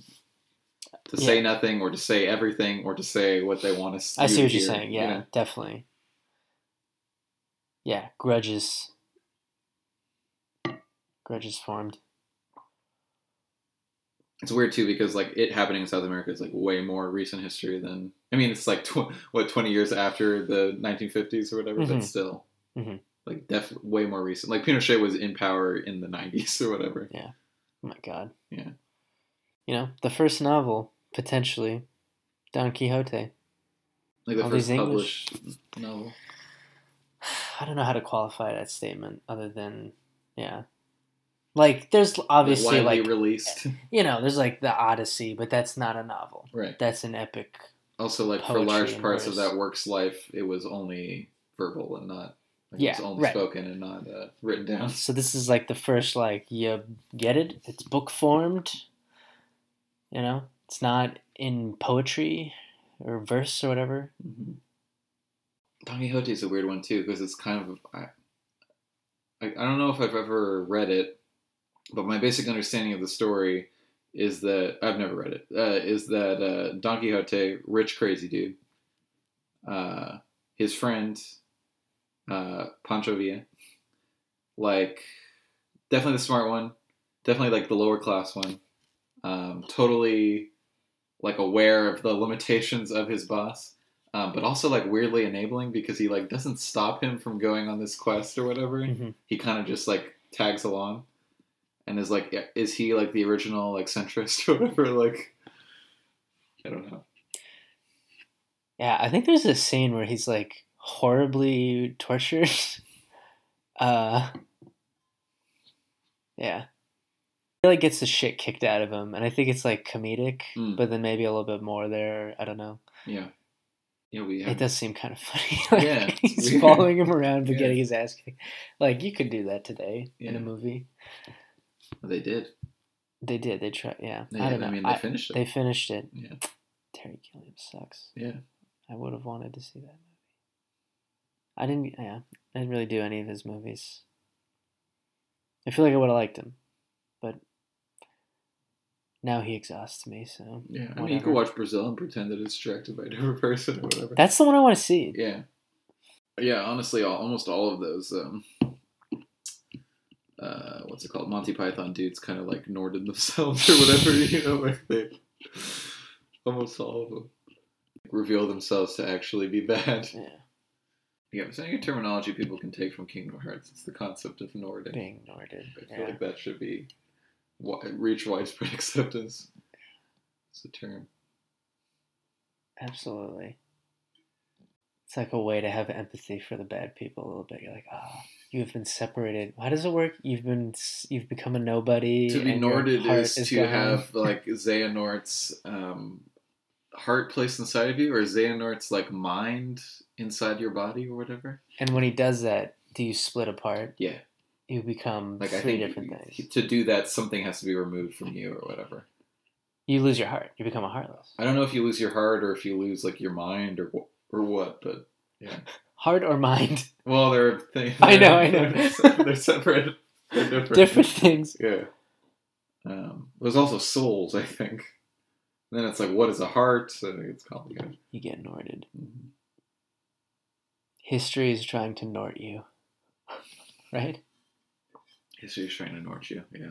to say nothing, or to say everything, or to say what they want to say. I see what you're saying. Yeah, you know? Definitely. Yeah, grudges. Grudges formed. It's weird, too, because, like, it happening in South America is, like, way more recent history than... I mean, it's, like, 20 years after the 1950s or whatever, mm-hmm. but still, mm-hmm. like, way more recent. Like, Pinochet was in power in the 90s or whatever. Yeah. Oh, my God. Yeah. You know, the first novel, potentially, Don Quixote. Like, the first published novel. I don't know how to qualify that statement other than, yeah. Like, there's obviously, like, released. You know, there's, like, the Odyssey, but that's not a novel. Right. That's an epic. Also, like, for large parts of that work's life, it was only verbal and not, like, it was only spoken and not written down. So this is, like, the first, like, you get it? It's book-formed, you know? It's not in poetry or verse or whatever. Mm-hmm. Don Quixote is a weird one, too, because it's kind of, I don't know if I've ever read it, but my basic understanding of the story is that, I've never read it, is that Don Quixote, rich, crazy dude, his friend, Pancho Villa, like, definitely the smart one, definitely, like, the lower class one, totally, like, aware of the limitations of his boss, but also, like, weirdly enabling, because he, like, doesn't stop him from going on this quest or whatever. Mm-hmm. He kind of just, like, tags along. And is, like, is he, like, the original, like, centrist or whatever? Like, I don't know. Yeah, I think there's this scene where he's, like, horribly tortured. Yeah. He, like, gets the shit kicked out of him. And I think it's, like, comedic, but then maybe a little bit more there. I don't know. Yeah. It does seem kind of funny. Like, he's following him around but getting his ass kicked. Like, you could do that today in a movie. Well, they did. They did. They tried. Yeah. They, I don't know. I mean, they finished it. They finished it. Yeah. Terry Gilliam sucks. Yeah. I would have wanted to see that movie. I didn't really do any of his movies. I feel like I would have liked him, but now he exhausts me, so... Yeah, I mean, you could watch Brazil and pretend that it's directed by a different person or whatever. That's the one I want to see. Yeah. Yeah, honestly, almost all of those, what's it called? Monty Python dudes kind of, like, norded themselves or whatever, you know? Like, they... Almost all of them reveal themselves to actually be bad. Yeah. Yeah, there's any terminology people can take from Kingdom Hearts. It's the concept of nording. Being norded, I feel like that should be... reach widespread acceptance. It's the term. Absolutely. It's like a way to have empathy for the bad people a little bit. You're like, you've been separated. How does it work? You've become a nobody. To be norded is to have, like, Xehanort's heart placed inside of you, or Xehanort's, like, mind inside your body or whatever. And when he does that, do you split apart? Yeah. You become, like, three different things. To do that, something has to be removed from you or whatever. You lose your heart. You become a heartless. I don't know if you lose your heart or if you lose, like, your mind or what, but yeah. Heart or mind? Well, they're things. I know. They're separate. They're different. Different things. Yeah. There's also souls, I think. And then it's like, what is a heart? So I think it's complicated. You get norted. Mm-hmm. History is trying to nort you. Right? History's trying to nort you, yeah.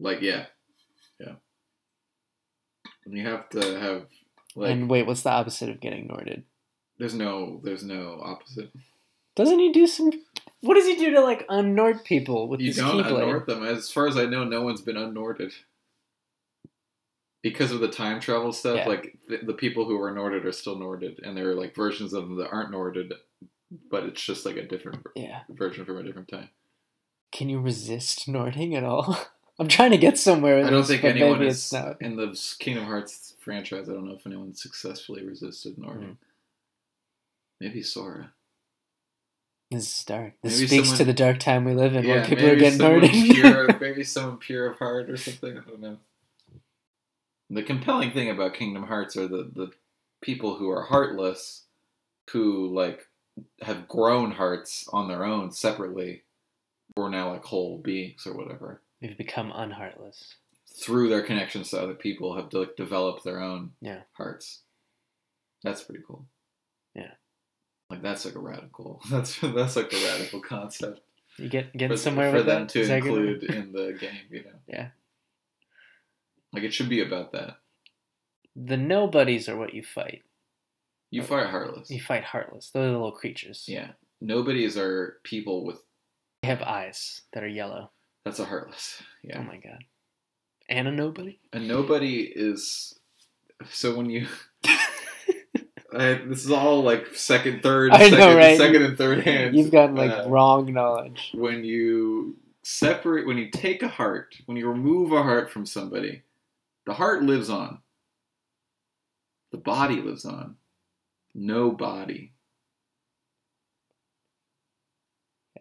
Like, yeah. And you have to have, like... And wait, what's the opposite of getting norted? There's no opposite. Doesn't he do some... What does he do to, like, unnort people with his keyblade? You don't unnort them. As far as I know, no one's been unnorted. Because of the time travel stuff, like, the people who were norted are still norted, and there are, like, versions of them that aren't norted, but it's just, like, a different version from a different time. Can you resist norting at all? I'm trying to get somewhere. I don't think anyone is in the Kingdom Hearts franchise. I don't know if anyone successfully resisted norting. Mm-hmm. Maybe Sora. This is dark. This maybe speaks to the dark time we live in, where people are getting murdered. Maybe someone pure of heart or something. I don't know. The compelling thing about Kingdom Hearts are the people who are heartless, who like have grown hearts on their own separately, who are now like whole beings or whatever. They've become unheartless through their connections to other people. Have like developed their own hearts. That's pretty cool. Yeah. Like that's like a radical concept. You get somewhere for with them to include in the game, you know. Yeah. Like it should be about that. The nobodies are what you fight. You fight heartless. Those are the little creatures. Yeah. Nobodies are people with. They have eyes that are yellow. That's a heartless. Yeah. Oh my god. And a nobody. A nobody is. So when you. This is all like second and third hand. You've got like wrong knowledge. When you separate, when you take a heart, when you remove a heart from somebody, the heart lives on. The body lives on. No body.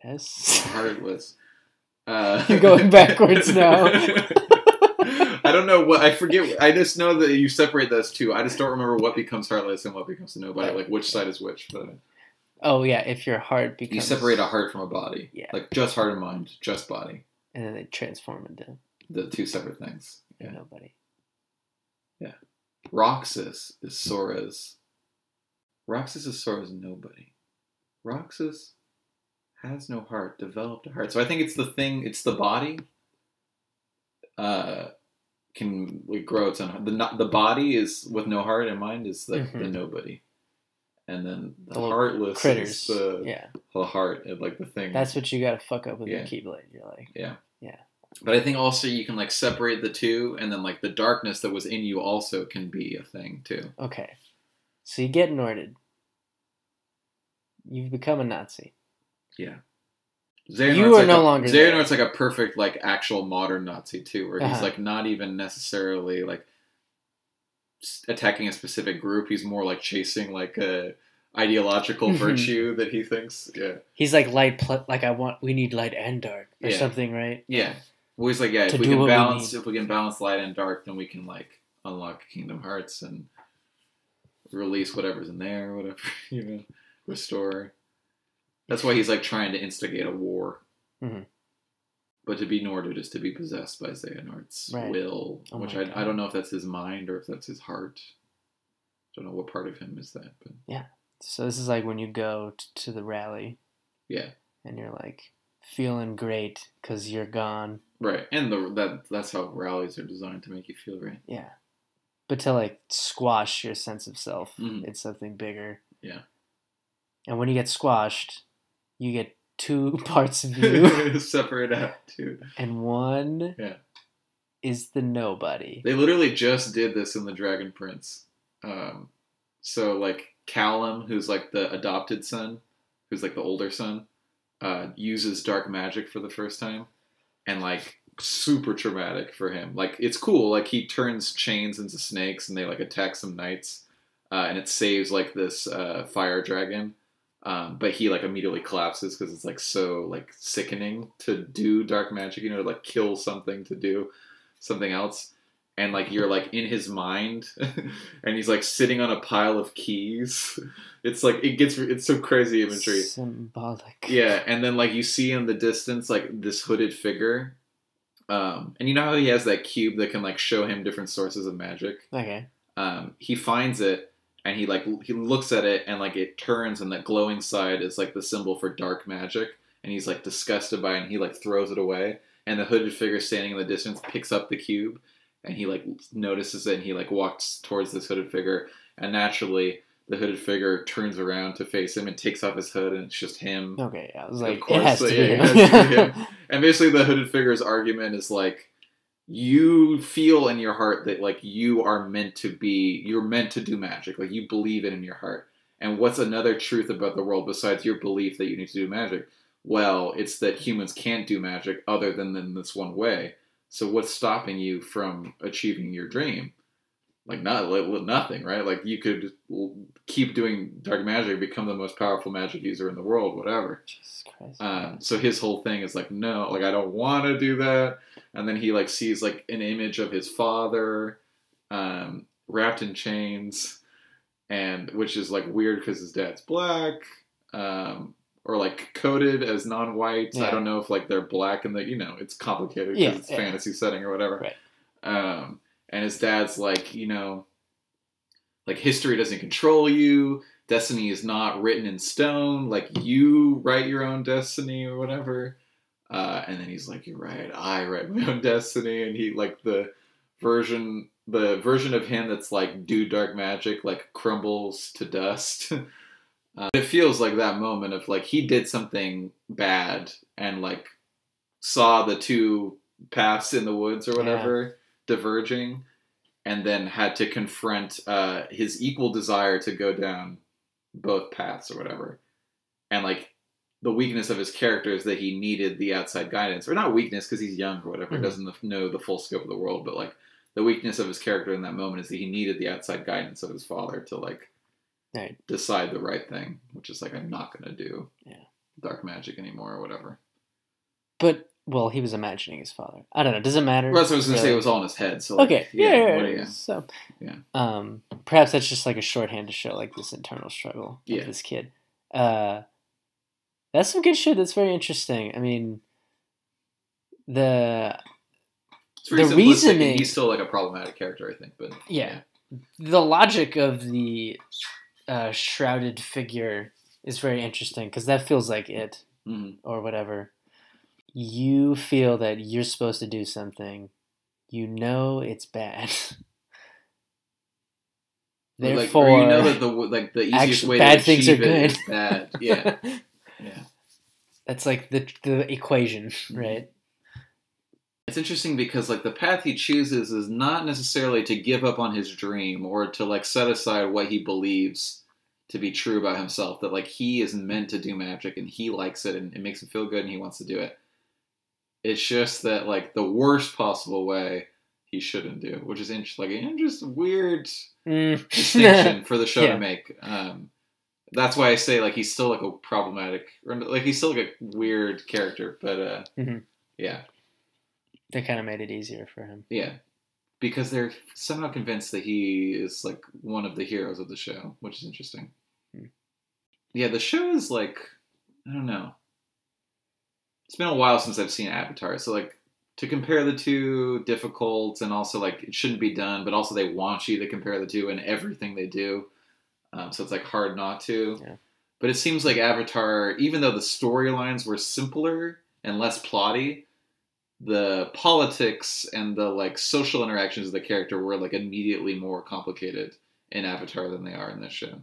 Yes. Heartless. You're going backwards now. I don't know what I forget. I just know that you separate those two. I just don't remember what becomes heartless and what becomes nobody. Like which side is which. But oh yeah, if your heart becomes you separate a heart from a body. Yeah, like just heart and mind, just body, and then they transform into the two separate things. Yeah. Nobody. Yeah, Roxas is Sora's nobody. Roxas has no heart, developed a heart. So I think it's the thing. It's the body. Can like, grow its own heart. The body is with no heart and mind is like the nobody, and then the heartless critters. Is the heart and like the thing. That's what you got to fuck up with your Keyblade. You're like But I think also you can like separate the two, and then like the darkness that was in you also can be a thing too. Okay, so you get Norted. You've become a Nazi. Yeah. Xehanort's you are like no longer there. Xehanort's like a perfect, like, actual modern Nazi, too, where he's, like, not even necessarily, like, attacking a specific group. He's more, like, chasing, like, a ideological virtue that he thinks, He's, like, we need light and dark or something, right? Yeah. Well, he's like, if we can balance, light and dark, then we can, like, unlock Kingdom Hearts and release whatever's in there or whatever, you know, restore. That's why he's, like, trying to instigate a war. Mm-hmm. But to be Norted is to be possessed by Xehanort's will, which I don't know if that's his mind or if that's his heart. I don't know what part of him is that. But. Yeah. So this is, like, when you go to the rally. Yeah. And you're, like, feeling great because you're gone. Right. And that's how rallies are designed to make you feel great. Yeah. But to, like, squash your sense of self, it's something bigger. Yeah. And when you get squashed... You get two parts of you. Separate out, too. And one is the nobody. They literally just did this in The Dragon Prince. So, like, Callum, who's, like, the adopted son, who's, like, the older son, uses dark magic for the first time. And, like, super traumatic for him. Like, it's cool. Like, he turns chains into snakes, and they, like, attack some knights. And it saves, like, this fire dragon. But he, like, immediately collapses because it's, like, so, like, sickening to do dark magic, you know, to, like, kill something to do something else. And, like, you're, like, in his mind and he's, like, sitting on a pile of keys. It's, like, it's so crazy imagery. Symbolic. Yeah. And then, like, you see in the distance, like, this hooded figure. And you know how he has that cube that can, like, show him different sources of magic? Okay. He finds it. And he, like, he looks at it, and, like, it turns, and that glowing side is, like, the symbol for dark magic. And he's, like, disgusted by it, and he, like, throws it away. And the hooded figure standing in the distance picks up the cube, and he, like, notices it, and he, like, walks towards this hooded figure. And naturally, the hooded figure turns around to face him and takes off his hood, and it's just him. Okay, I was like, of course, it has to be him. It has to be him. And basically, the hooded figure's argument is, like, you feel in your heart that, like, you're meant to do magic. Like, you believe it in your heart. And what's another truth about the world besides your belief that you need to do magic? Well, it's that humans can't do magic other than in this one way. So what's stopping you from achieving your dream? Like, nothing, right? Like, you could keep doing dark magic, become the most powerful magic user in the world, whatever. Jesus Christ. So his whole thing is like, no, like, I don't want to do that. And then he, like, sees, like, an image of his father wrapped in chains, and which is, like, weird because his dad's black or, like, coded as non-white. Yeah. I don't know if, like, they're black and, you know, it's complicated because it's fantasy setting or whatever. Right. And his dad's like, you know, like, history doesn't control you. Destiny is not written in stone. Like, you write your own destiny or whatever. And then he's like, you're right. I write my own destiny. And he, like, the version of him that's like, do dark magic, like, crumbles to dust. It feels like that moment of, like, he did something bad and, like, saw the two paths in the woods or whatever. Yeah. Diverging, and then had to confront his equal desire to go down both paths or whatever. And, like, the weakness of his character is that he needed the outside guidance, or not weakness because he's young or whatever, doesn't know the full scope of the world, but, like, the weakness of his character in that moment is that he needed the outside guidance of his father to, like, decide the right thing, which is, like, I'm not going to do dark magic anymore or whatever. But well, he was imagining his father. I don't know. Does it matter? Well, that's what I was going to say. It was all in his head. So, like, okay. Yeah. So, yeah. Perhaps that's just, like, a shorthand to show, like, this internal struggle of this kid. That's some good shit. That's very interesting. I mean, the reasoning. He's still, like, a problematic character, I think. But the logic of the shrouded figure is very interesting because that feels like it or whatever. You feel that you're supposed to do something. You know it's bad. Therefore, like, or you know that the easiest way to achieve it is bad. Yeah. That's, like, the equation, right? It's interesting because, like, the path he chooses is not necessarily to give up on his dream or to, like, set aside what he believes to be true about himself. That, like, he is meant to do magic and he likes it and it makes him feel good and he wants to do it. It's just that, like, the worst possible way he shouldn't do, which is just weird distinction for the show to make. That's why I say, like, he's still, like, a problematic, like, he's still, like, a weird character, but they kind of made it easier for him. Yeah, because they're somehow convinced that he is, like, one of the heroes of the show, which is interesting. Yeah, the show is, like, I don't know. It's been a while since I've seen Avatar, so, like, to compare the two, difficult, and also, like, it shouldn't be done, but also they want you to compare the two in everything they do, so it's, like, hard not to. Yeah. But it seems like Avatar, even though the storylines were simpler and less plotty, the politics and the, like, social interactions of the character were, like, immediately more complicated in Avatar than they are in this show.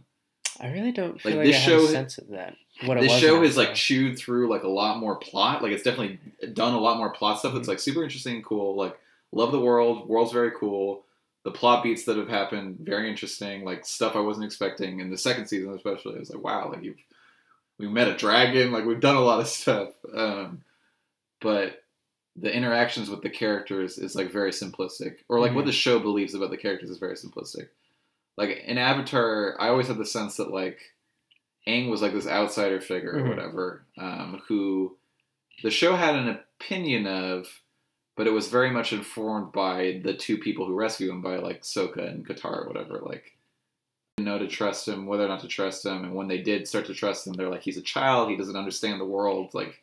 I really don't feel like this show has a sense of that. This show is, like, chewed through, like, a lot more plot. Like, it's definitely done a lot more plot stuff that's, like, super interesting and cool. Like, love the world. World's very cool. The plot beats that have happened, very interesting. Like, stuff I wasn't expecting. In the second season especially, I was like, wow, like, we met a dragon. Like, we've done a lot of stuff. But the interactions with the characters is, like, very simplistic. Or, like, what the show believes about the characters is very simplistic. Like, in Avatar, I always had the sense that, like, Aang was, like, this outsider figure or whatever, who the show had an opinion of, but it was very much informed by the two people who rescue him, by, like, Sokka and Katara or whatever. Like, they didn't know to trust him, whether or not to trust him, and when they did start to trust him, they're like, he's a child, he doesn't understand the world, like,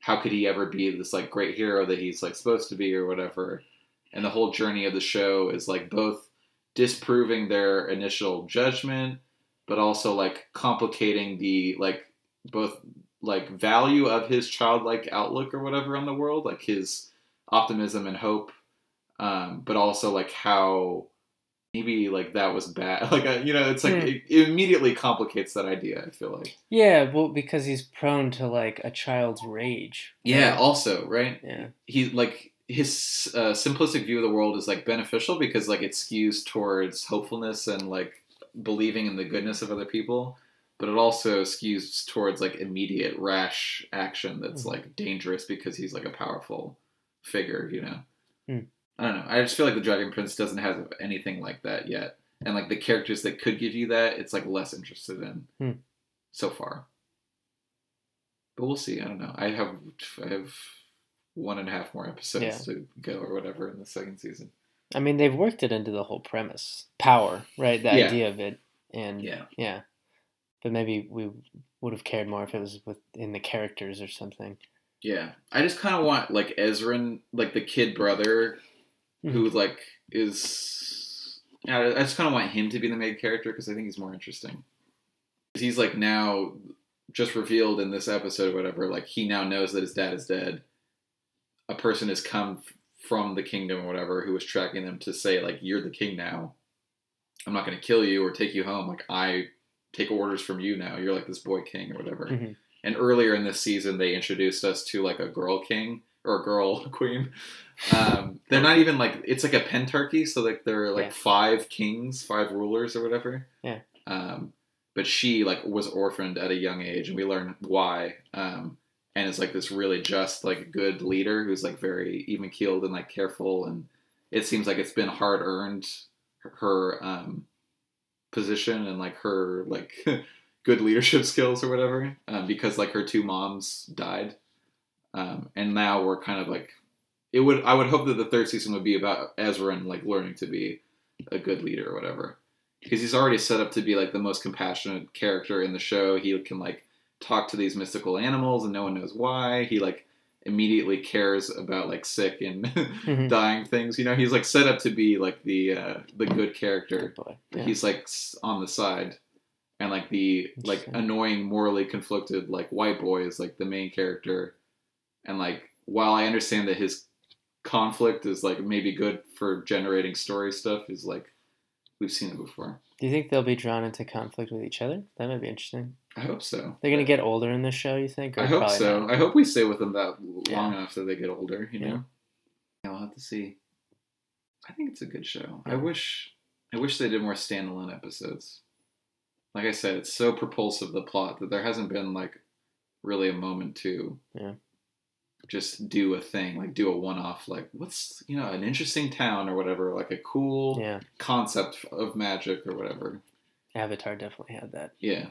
how could he ever be this, like, great hero that he's, like, supposed to be or whatever. And the whole journey of the show is, like, both disproving their initial judgment, but also, like, complicating the, like, both, like, value of his childlike outlook or whatever on the world, like, his optimism and hope, but also, like, how maybe, like, that was bad. Like, you know, it's, like, it immediately complicates that idea, I feel like. Yeah, well, because he's prone to, like, a child's rage. Right? Yeah, also, right? Yeah. He's, like, his simplistic view of the world is, like, beneficial because, like, it skews towards hopefulness and, like, believing in the goodness of other people, but it also skews towards, like, immediate rash action that's, like, dangerous because he's, like, a powerful figure, you know. I don't know. I just feel like The Dragon Prince doesn't have anything like that yet. And, like, the characters that could give you that, it's, like, less interested in so far. But we'll see. I don't know. I have 1.5 more episodes to go or whatever in the second season. I mean, they've worked it into the whole premise. Power, right? The idea of it. And yeah. But maybe we would have cared more if it was within the characters or something. Yeah. I just kind of want, like, Ezrin, like, the kid brother who, like, is... I just kind of want him to be the main character because I think he's more interesting. He's, like, now just revealed in this episode or whatever, like, he now knows that his dad is dead. A person has come from the kingdom or whatever who was tracking them to say, like, you're the king now. I'm not going to kill you or take you home. Like, I take orders from you now. You're, like, this boy king or whatever. Mm-hmm. And earlier in this season, they introduced us to, like, a girl king. Or girl queen. They're not even like, it's like a pentarchy, so like there are like 5 kings, 5 rulers or whatever. Yeah. But she like was orphaned at a young age, and we learn why. And is like this really just like good leader who's like very even keeled and like careful, and it seems like it's been hard earned her position and like her like good leadership skills or whatever, because like her 2 moms died. And now we're kind of like, it would, I would hope that the third season would be about Ezrin, like learning to be a good leader or whatever, because he's already set up to be like the most compassionate character in the show. He can like talk to these mystical animals and no one knows why. He like immediately cares about like sick and dying things. You know, he's like set up to be like the good character. Good boy. Yeah. He's like on the side. And like the, like annoying, morally conflicted, like white boy is like the main character. And, like, while I understand that his conflict is, like, maybe good for generating story stuff, is, like, we've seen it before. Do you think they'll be drawn into conflict with each other? That might be interesting. I hope so. They're going to get older in this show, you think? Or I hope so. Not? I hope we stay with them that long enough that they get older, you know? Yeah, we'll have to see. I think it's a good show. Yeah. I wish they did more standalone episodes. Like I said, it's so propulsive, the plot, that there hasn't been, like, really a moment to... Yeah. Just do a thing, like do a one-off, like what's, you know, an interesting town or whatever, like a cool concept of magic or whatever. Avatar definitely had that. Yeah,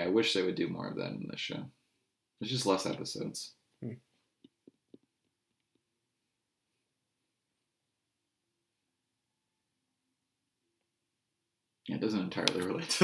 I wish they would do more of that in this show. There's just less episodes. Yeah, it doesn't entirely relate to